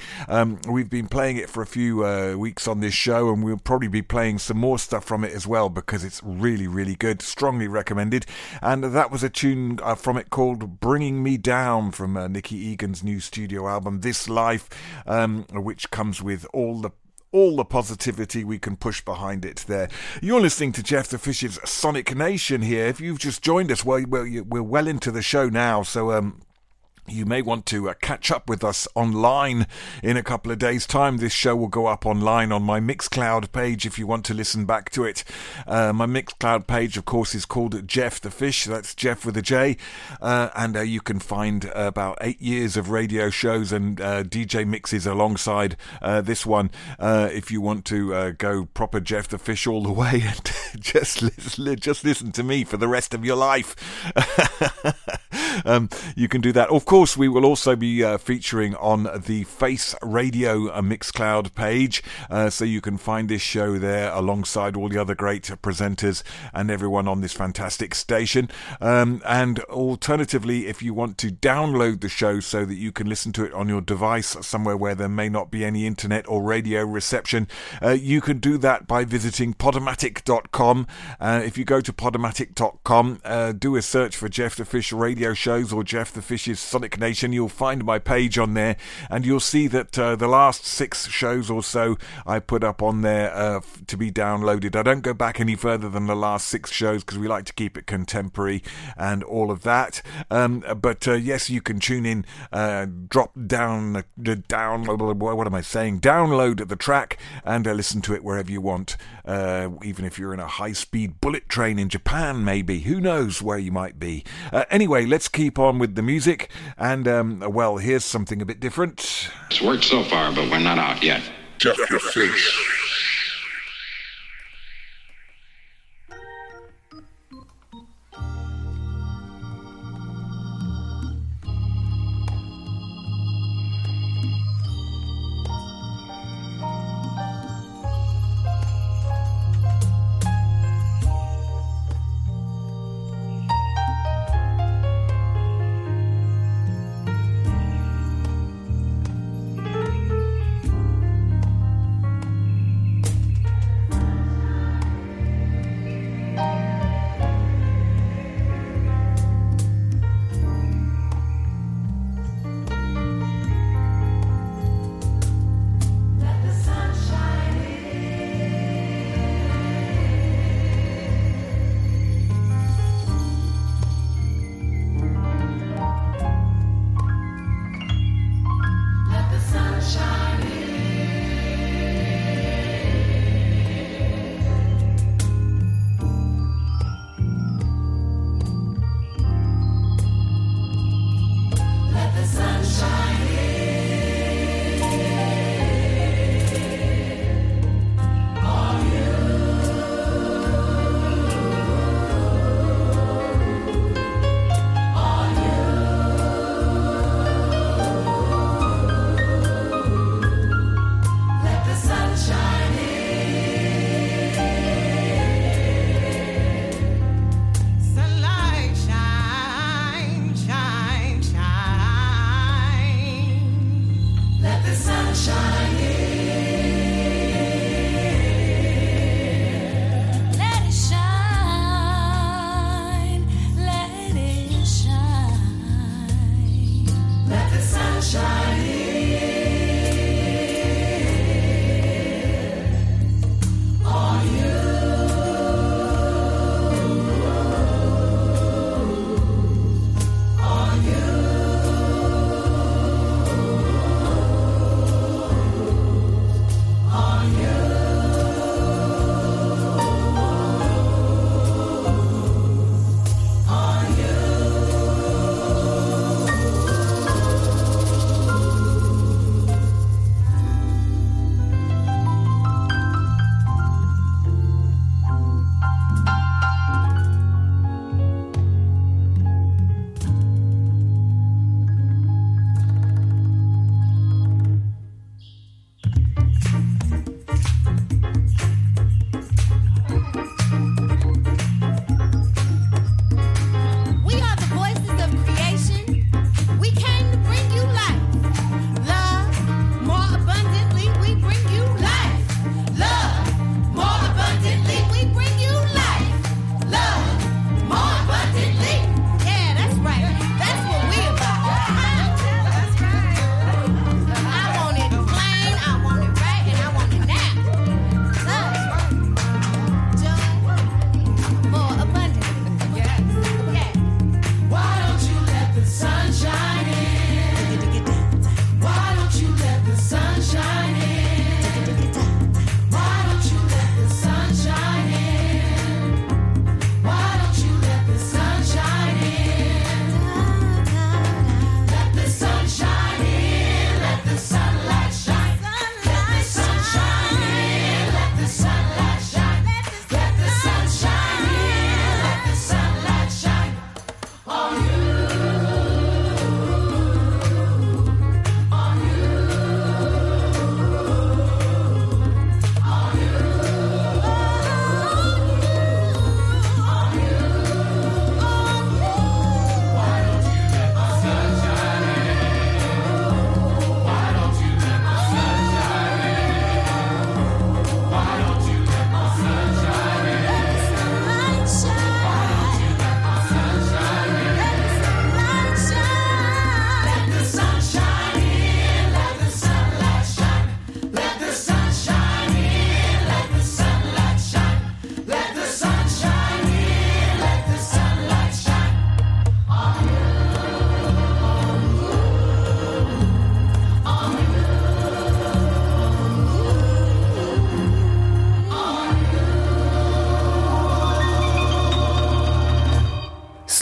We've been playing it for a few weeks on this show, and we'll probably be playing some more stuff from it as well, because it's really, really good. Strongly recommended. And that was a tune from it called Bringing Me Down from Nicky Egan's new studio album This Life, which comes with all the positivity we can push behind it there. You're listening to Jeff the Fish's Sonic Nation here. If you've just joined us, well, we're well into the show now, so you may want to catch up with us online in a couple of days' time. This show will go up online on my Mixcloud page if you want to listen back to it. My Mixcloud page, of course, is called Jeff the Fish. That's Jeff with a J. And you can find about 8 years of radio shows and DJ mixes alongside this one if you want to go proper Jeff the Fish all the way and just listen to me for the rest of your life. You can do that. Of course, we will also be featuring on the Face Radio Mixcloud page, so you can find this show there alongside all the other great presenters and everyone on this fantastic station. And alternatively, if you want to download the show so that you can listen to it on your device somewhere where there may not be any internet or radio reception, you can do that by visiting Podomatic.com. If you go to Podomatic.com, do a search for Jeff the Fish Radio Shows or Jeff the Fish's Sonic Nation. You'll find my page on there, and you'll see that the last 6 shows or so I put up on there to be downloaded. I don't go back any further than the last 6 shows because we like to keep it contemporary and all of that. But yes, you can tune in, download the track and listen to it wherever you want, even if you're in a high-speed bullet train in Japan, maybe. Who knows where you might be. Anyway, let's keep on with the music, and well, here's something a bit different. It's worked so far, but we're not out yet. Jeff the Fish.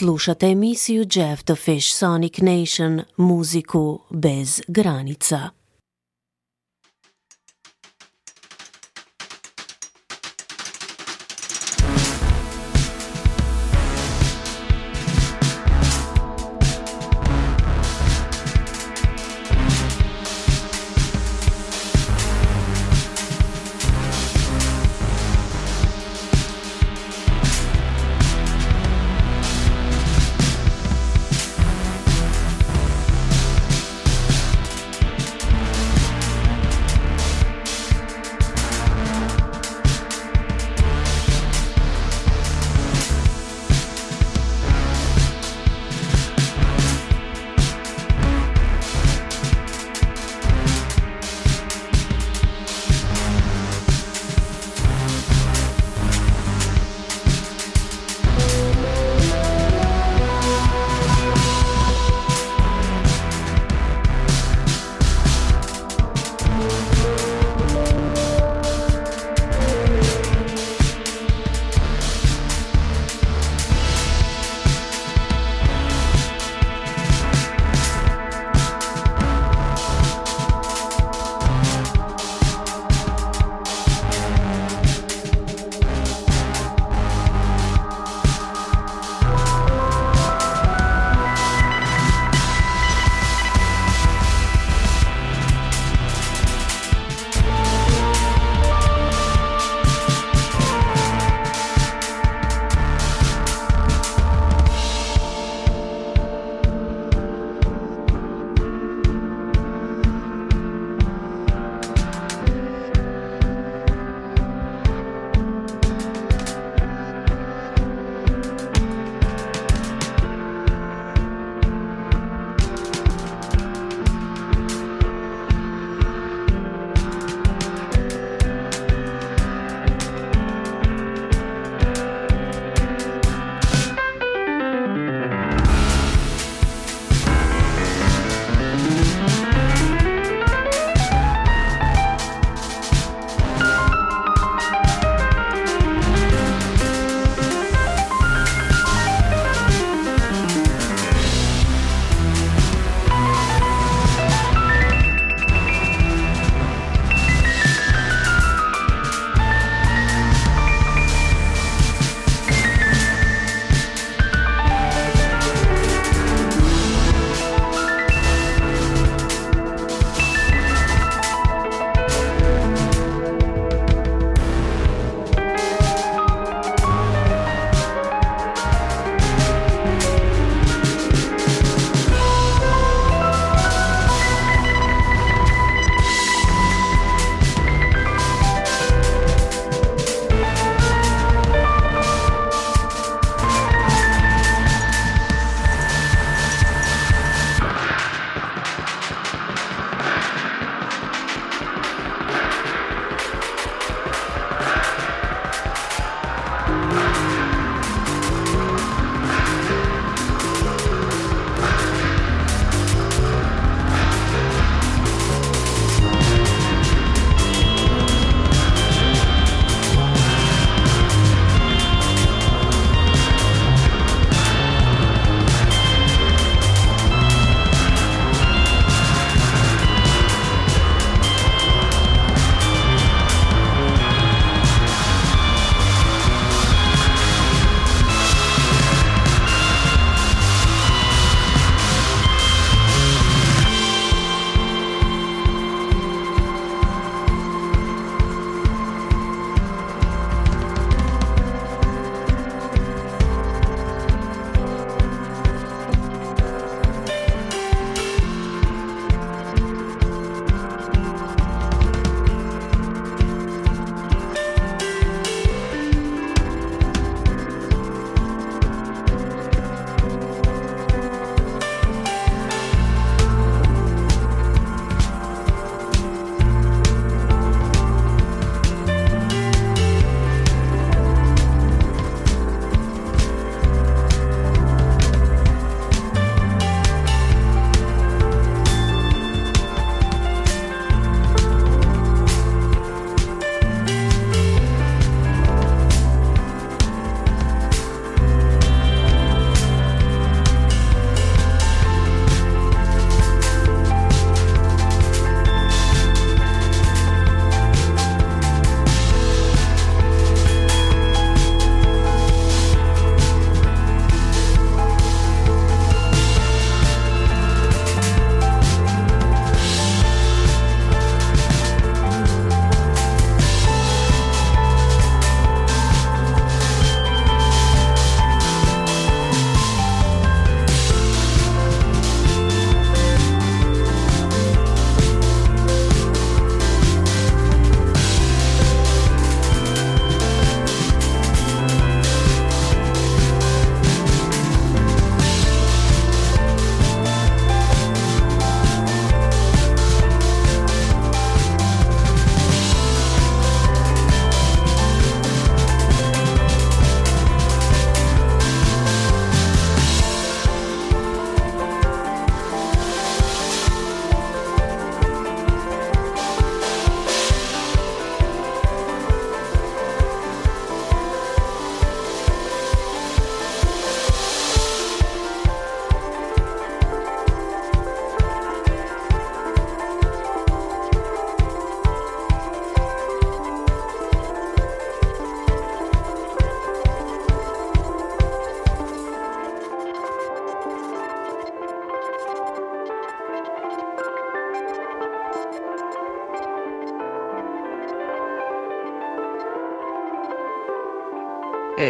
Slušate emisiju Jeff the Fish Sonic Nation, muziku bez granica.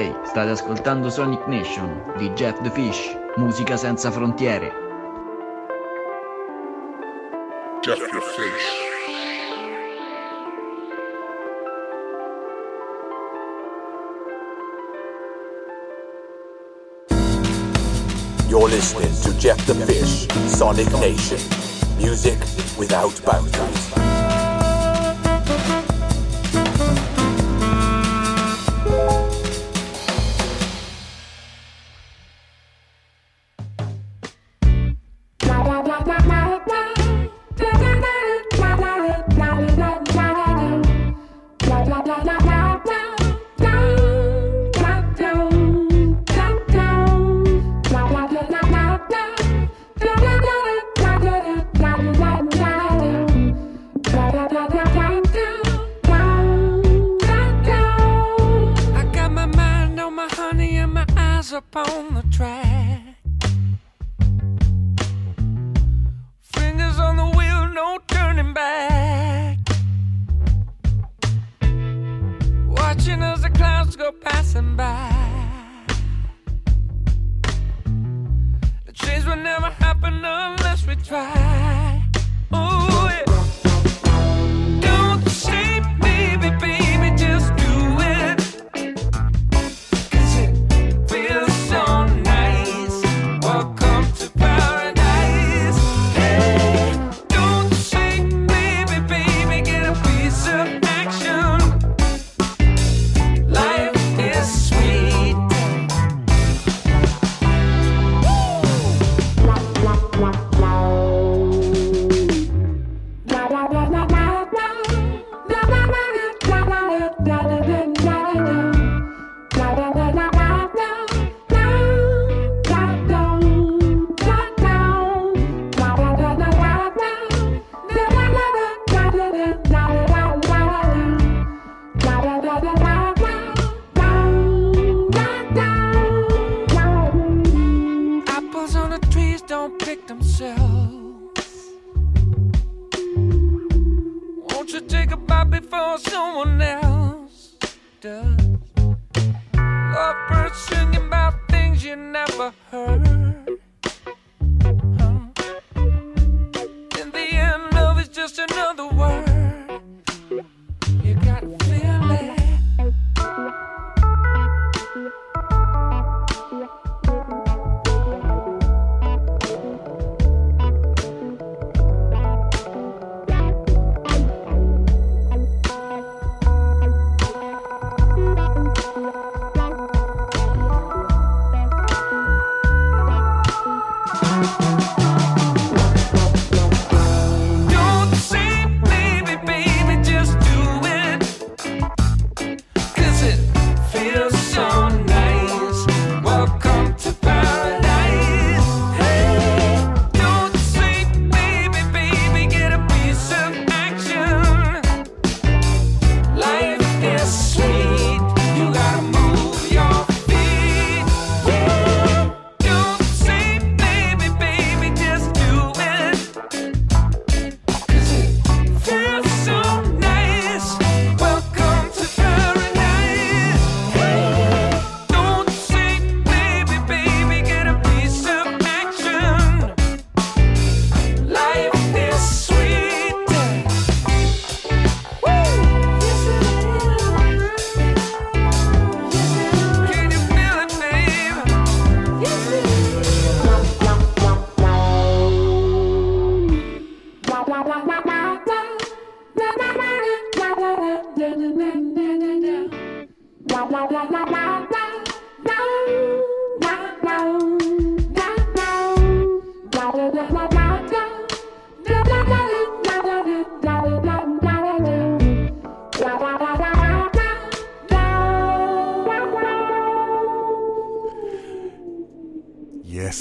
Play, state ascoltando Sonic Nation di Jeff the Fish, musica senza frontiere. Jeff the Fish. You're listening to Jeff the Fish, Sonic Nation, music without boundaries.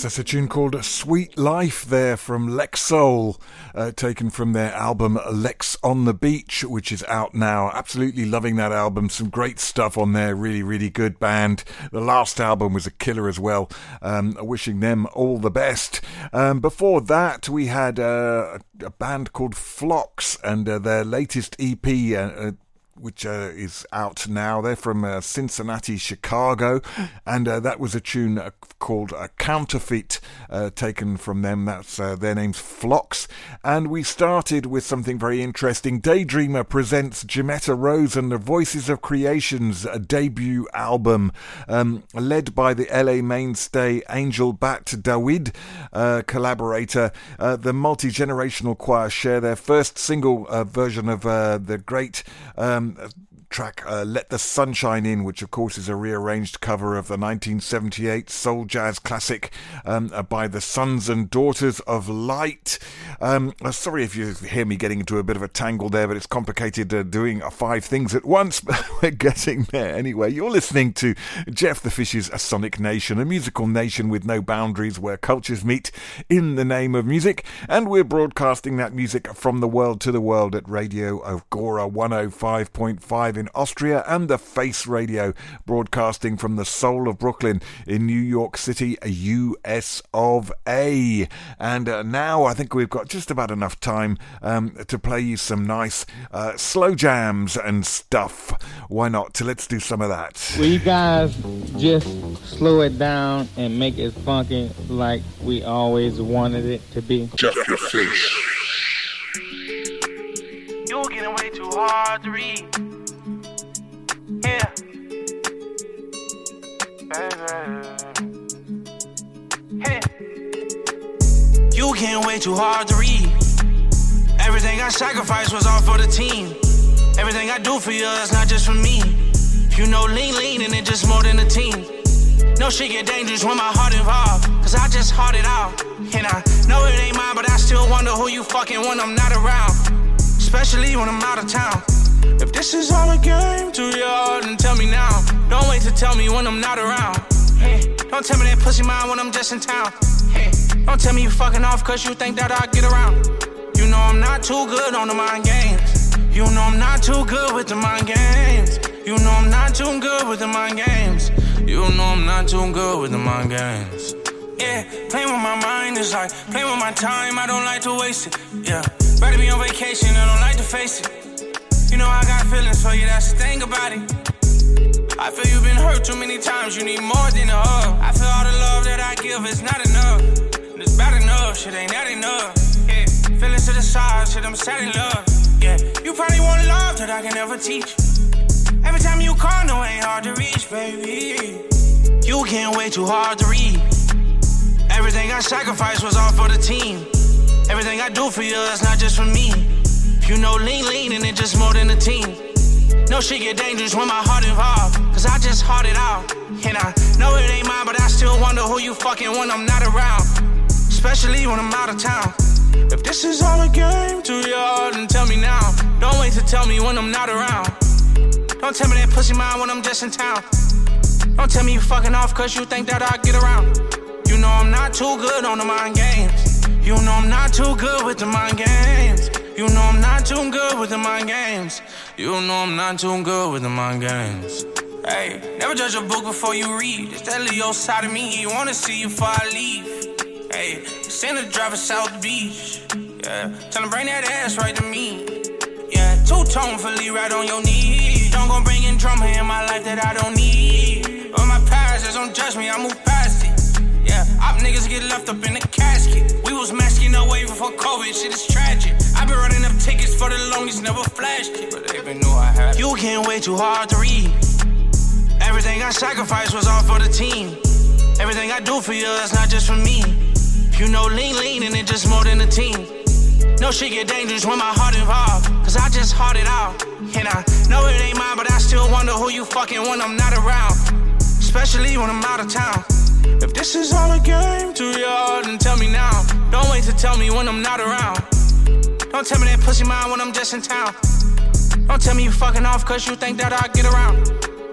That's a tune called Sweet Life there from Lex Soul, taken from their album Lex on the Beach, which is out now. Absolutely loving that album. Some great stuff on there. Really, really good band. The last album was a killer as well. Wishing them all the best. Before that, we had a band called Phlox and their latest EP, which is out now. They're from Cincinnati, Chicago, and that was a tune called Counterfeit, taken from them. That's their name's Phlox. And we started with something very interesting. Daydreamer presents Jemetta Rose and the Voices of Creation's debut album, led by the LA mainstay Angel Bat Dawid, collaborator. The multi-generational choir share their first single version of the great track Let the Sunshine In, which of course is a rearranged cover of the 1978 soul jazz classic by the Sons and Daughters of Light. Sorry if you hear me getting into a bit of a tangle there, but it's complicated doing five things at once, but we're getting there anyway. You're listening to Jeff the Fish's Sonic Nation, a musical nation with no boundaries where cultures meet in the name of music, and we're broadcasting that music from the world to the world at Radio Agora 105.5 in Austria and the Face Radio, broadcasting from the soul of Brooklyn in New York City, US of A. And now I think we've got just about enough time to play you some nice slow jams and stuff. Why not? Let's do some of that. Will you guys just slow it down and make it funky like we always wanted it to be? Jeff the Fish. You're getting way too hard to read. Yeah. Hey. You getting way too hard to read. Everything I sacrificed was all for the team. Everything I do for you is not just for me. You know, lean, and it's just more than a team. No shit get dangerous when my heart involved, cause I just heart it out. And I know it ain't mine, but I still wonder who you fucking when I'm not around, especially when I'm out of town. If this is all a game to you, then tell me now. Don't wait to tell me when I'm not around. Hey, don't tell me that pussy mine when I'm just in town. Hey, don't tell me you fucking off cause you think that I'll get around. You know I'm not too good on the mind games. You know I'm not too good with the mind games. You know I'm not too good with the mind games. You know I'm not too good with the mind games. Yeah, playing with my mind is like playing with my time, I don't like to waste it. Yeah, better be on vacation, I don't like to face it. You know I got feelings for you, that's the thing about it. I feel you've been hurt too many times, you need more than a hug. I feel all the love that I give is not enough. It's bad enough, shit ain't that enough. Yeah, feelings to the side, shit I'm sad in love. Yeah, you probably want love that I can never teach. Every time you call, no, ain't hard to reach, baby. You getting way too hard to read. Everything I sacrificed was all for the team. Everything I do for you is not just for me. You know, lean, and it's just more than a team. No shit get dangerous when my heart involved, cause I just heart it out. And I know it ain't mine, but I still wonder who you fucking when I'm not around, especially when I'm out of town. If this is all a game to you, then tell me now. Don't wait to tell me when I'm not around. Don't tell me that pussy mine when I'm just in town. Don't tell me you fucking off cause you think that I'll get around. You know I'm not too good on the mind games. You know I'm not too good with the mind games. You know I'm not too good with the mind games. You know I'm not too good with the mind games. Hey, never judge a book before you read. It's that Leo side of me, you wanna see before I leave. Hey, send a driver South Beach. Yeah, tell him bring that ass right to me. Yeah, two-tone Philly right on your knees. Don't go bringing drama in my life that I don't need. But my past, just don't judge me, I move past it. Yeah, op niggas get left up in the casket. We was masking up way before COVID, shit is tragic. I've been running up tickets for the longest, never flashed it, but they been knew I had it. You getting way too hard to read. Everything I sacrificed was all for the team. Everything I do for you is not just for me. You know, lean, and it's just more than a team. No shit get dangerous when my heart involved, cause I just heart it out. And I know it ain't mine, but I still wonder who you fucking when I'm not around, especially when I'm out of town. If this is all a game to you, then tell me now. Don't wait to tell me when I'm not around. Don't tell me that pussy mine when I'm just in town. Don't tell me you fucking off cause you think that I'll get around.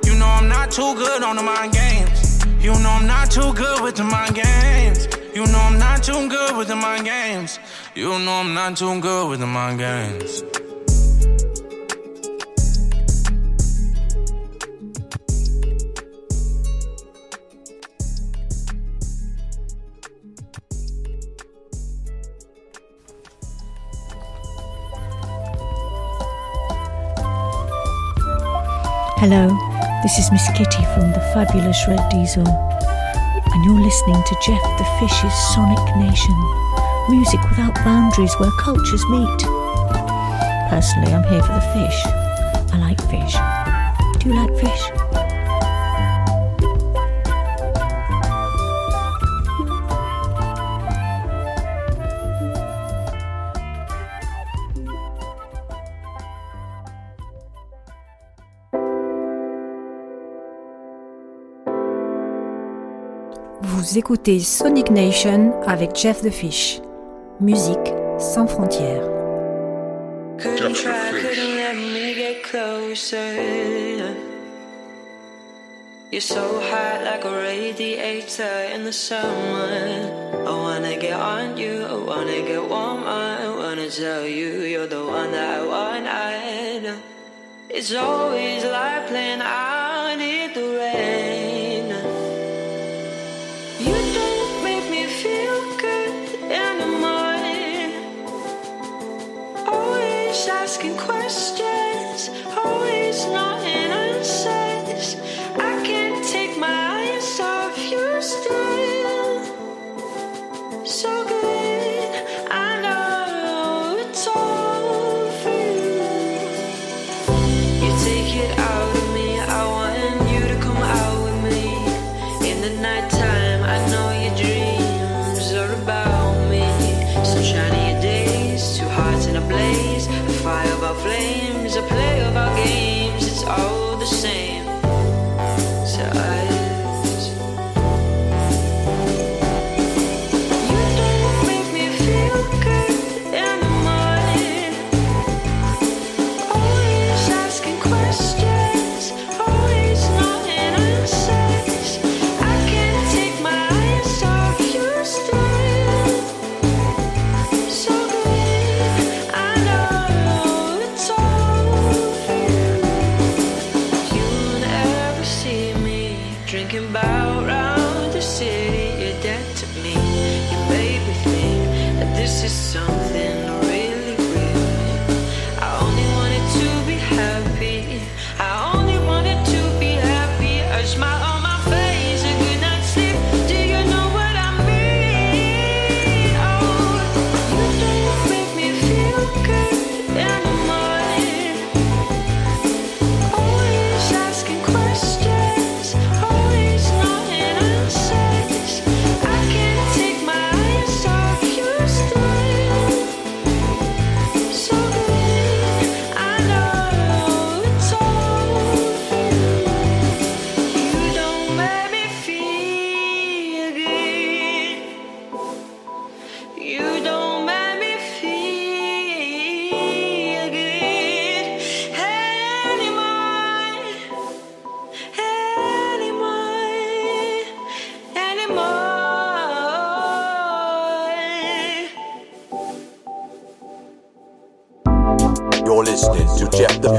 You know I'm not too good on the mind games. You know I'm not too good with the mind games. You know I'm not too good with the mind games. You know I'm not too good with the mind games. Hello, this is Miss Kitty from the fabulous Red Diesel, and you're listening to Jeff the Fish's Sonic Nation, music without boundaries where cultures meet. Personally, I'm here for the fish. I like fish. Do you like fish? Vous écoutez Sonic Nation avec Jeff the Fish. Musique sans frontières. Couldn't try, couldn't let me get closer. You're so hot like a radiator in the summer. I wanna get on you, I wanna get warmer. I wanna tell you you're the one that I want. I know it's always like playing out in the rain. Asking questions, always not in answers. I can't take my eyes off you still. So good, I know it's all for you. You take it out of me, I want you to come out with me. In the nighttime, I know your dreams are about me. Some shiny days, two hearts in a blaze. Fire about flames, I play about games, it's all the same to us. You don't make me feel good in the morning. Always asking questions, always not in answers. I can't take my eyes off you still. So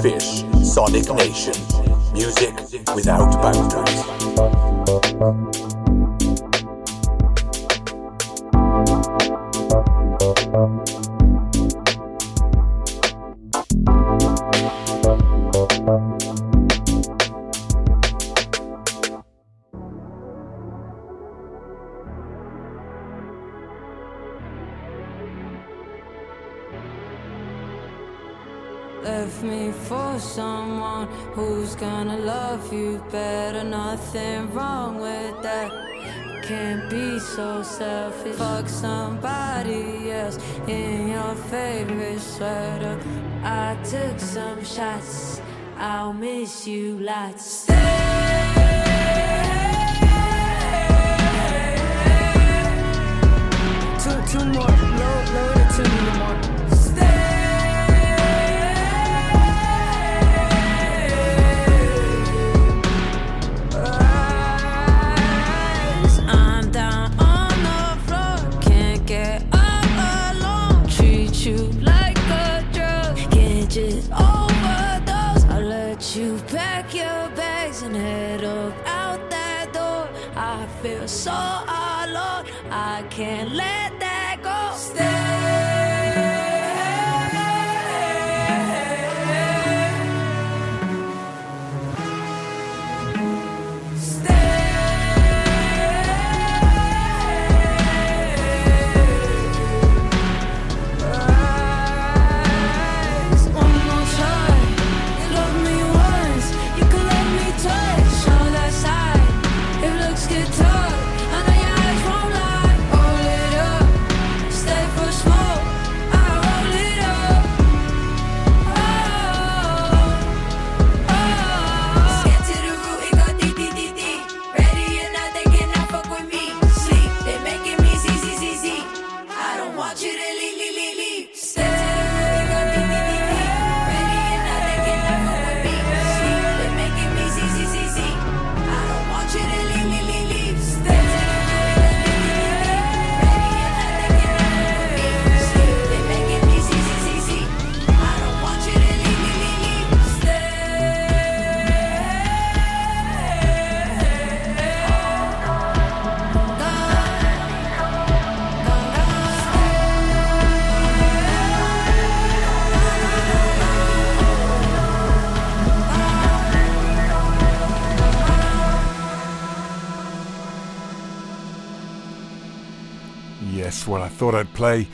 Fish, Sonic Nation, music without boundaries. Someone who's gonna love you better, nothing wrong with that. Can't be so selfish. Fuck somebody else in your favorite sweater. I took some shots, I'll miss you lots. Two more, load it to me more. Feel so alone, I can't let that go. Stay. Yes, well, I thought I'd play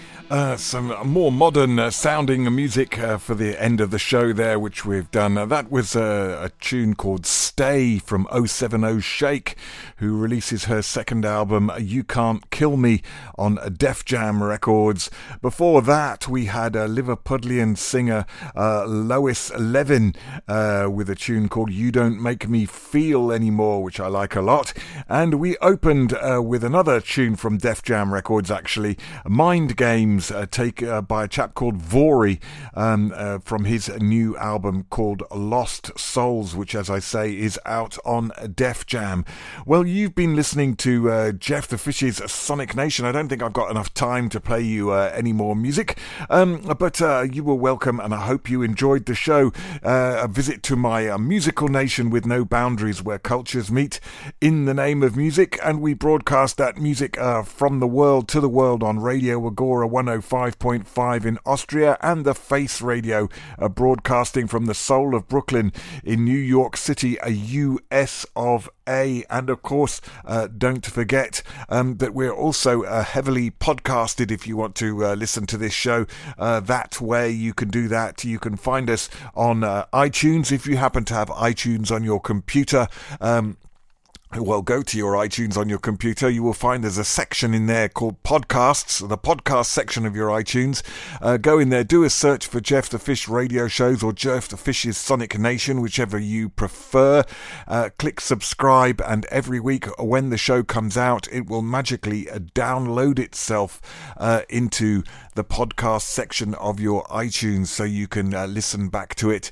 some more modern sounding music for the end of the show there, which we've done. That was a tune called Stay from 070 Shake, who releases her second album, You Can't Kill Me, on Def Jam Records. Before that, we had a Liverpudlian singer, Lois Levin, with a tune called You Don't Make Me Feel Anymore, which I like a lot. And we opened with another tune from Def Jam Records, actually, Mind Games, by a chap called Vori, from his new album called Lost Souls, which, as I say, is out on Def Jam. Well, you've been listening to Jeff the Fish's Sonic Nation. I don't think I've got enough time to play you any more music, but you were welcome, and I hope you enjoyed the show. A visit to my musical nation with no boundaries, where cultures meet in the name of music, and we broadcast that music from the world to the world on Radio Agora 105.5 in Austria, and the Face Radio, broadcasting from the soul of Brooklyn in New York City, a US of A. And of course, don't forget that we're also heavily podcasted. If you want to listen to this show that way, you can do that. You can find us on iTunes if you happen to have iTunes on your computer. Well, go to your iTunes on your computer. You will find there's a section in there called Podcasts, the podcast section of your iTunes. Go in there, do a search for Jeff the Fish Radio Shows or Jeff the Fish's Sonic Nation, whichever you prefer. Click subscribe, and every week when the show comes out, it will magically download itself into the podcast section of your iTunes, so you can listen back to it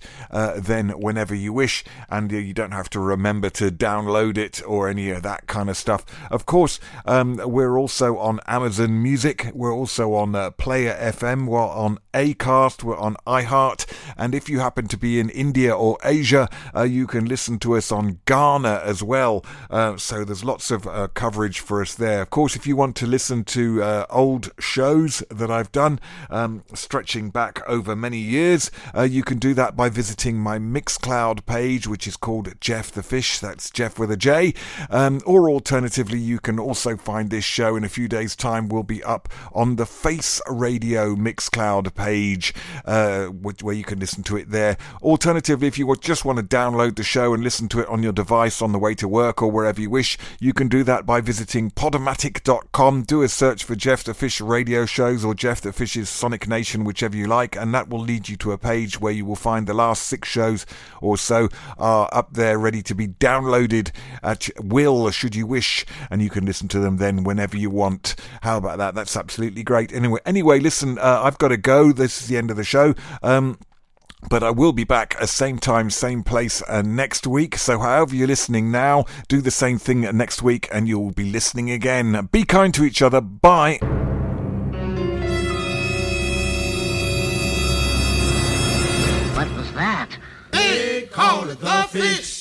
then whenever you wish, and you don't have to remember to download it or any of that kind of stuff. Of course, we're also on Amazon Music, we're also on Player FM, we're on Acast, we're on iHeart, and if you happen to be in India or Asia, you can listen to us on Ghana as well, so there's lots of coverage for us there. Of course, if you want to listen to old shows that I've done, stretching back over many years, you can do that by visiting my Mixcloud page, which is called Jeff the Fish, that's Jeff with a J. Or alternatively, you can also find this show in a few days' time. Will be up on the Face Radio Mixcloud page, where you can listen to it there. Alternatively, if you just want to download the show and listen to it on your device on the way to work or wherever you wish, you can do that by visiting Podomatic.com. Do a search for Jeff the Fish Radio Shows or Jeff the Fish's Sonic Nation, whichever you like, and that will lead you to a page where you will find the last 6 shows or so are up there ready to be downloaded at will, should you wish, and you can listen to them then whenever you want. How about that? That's absolutely great. Anyway, listen, I've got to go. This is the end of the show. But I will be back at same time, same place next week. So however you're listening now, do the same thing next week and you'll be listening again. Be kind to each other. Bye. What was that? They called it the Fish.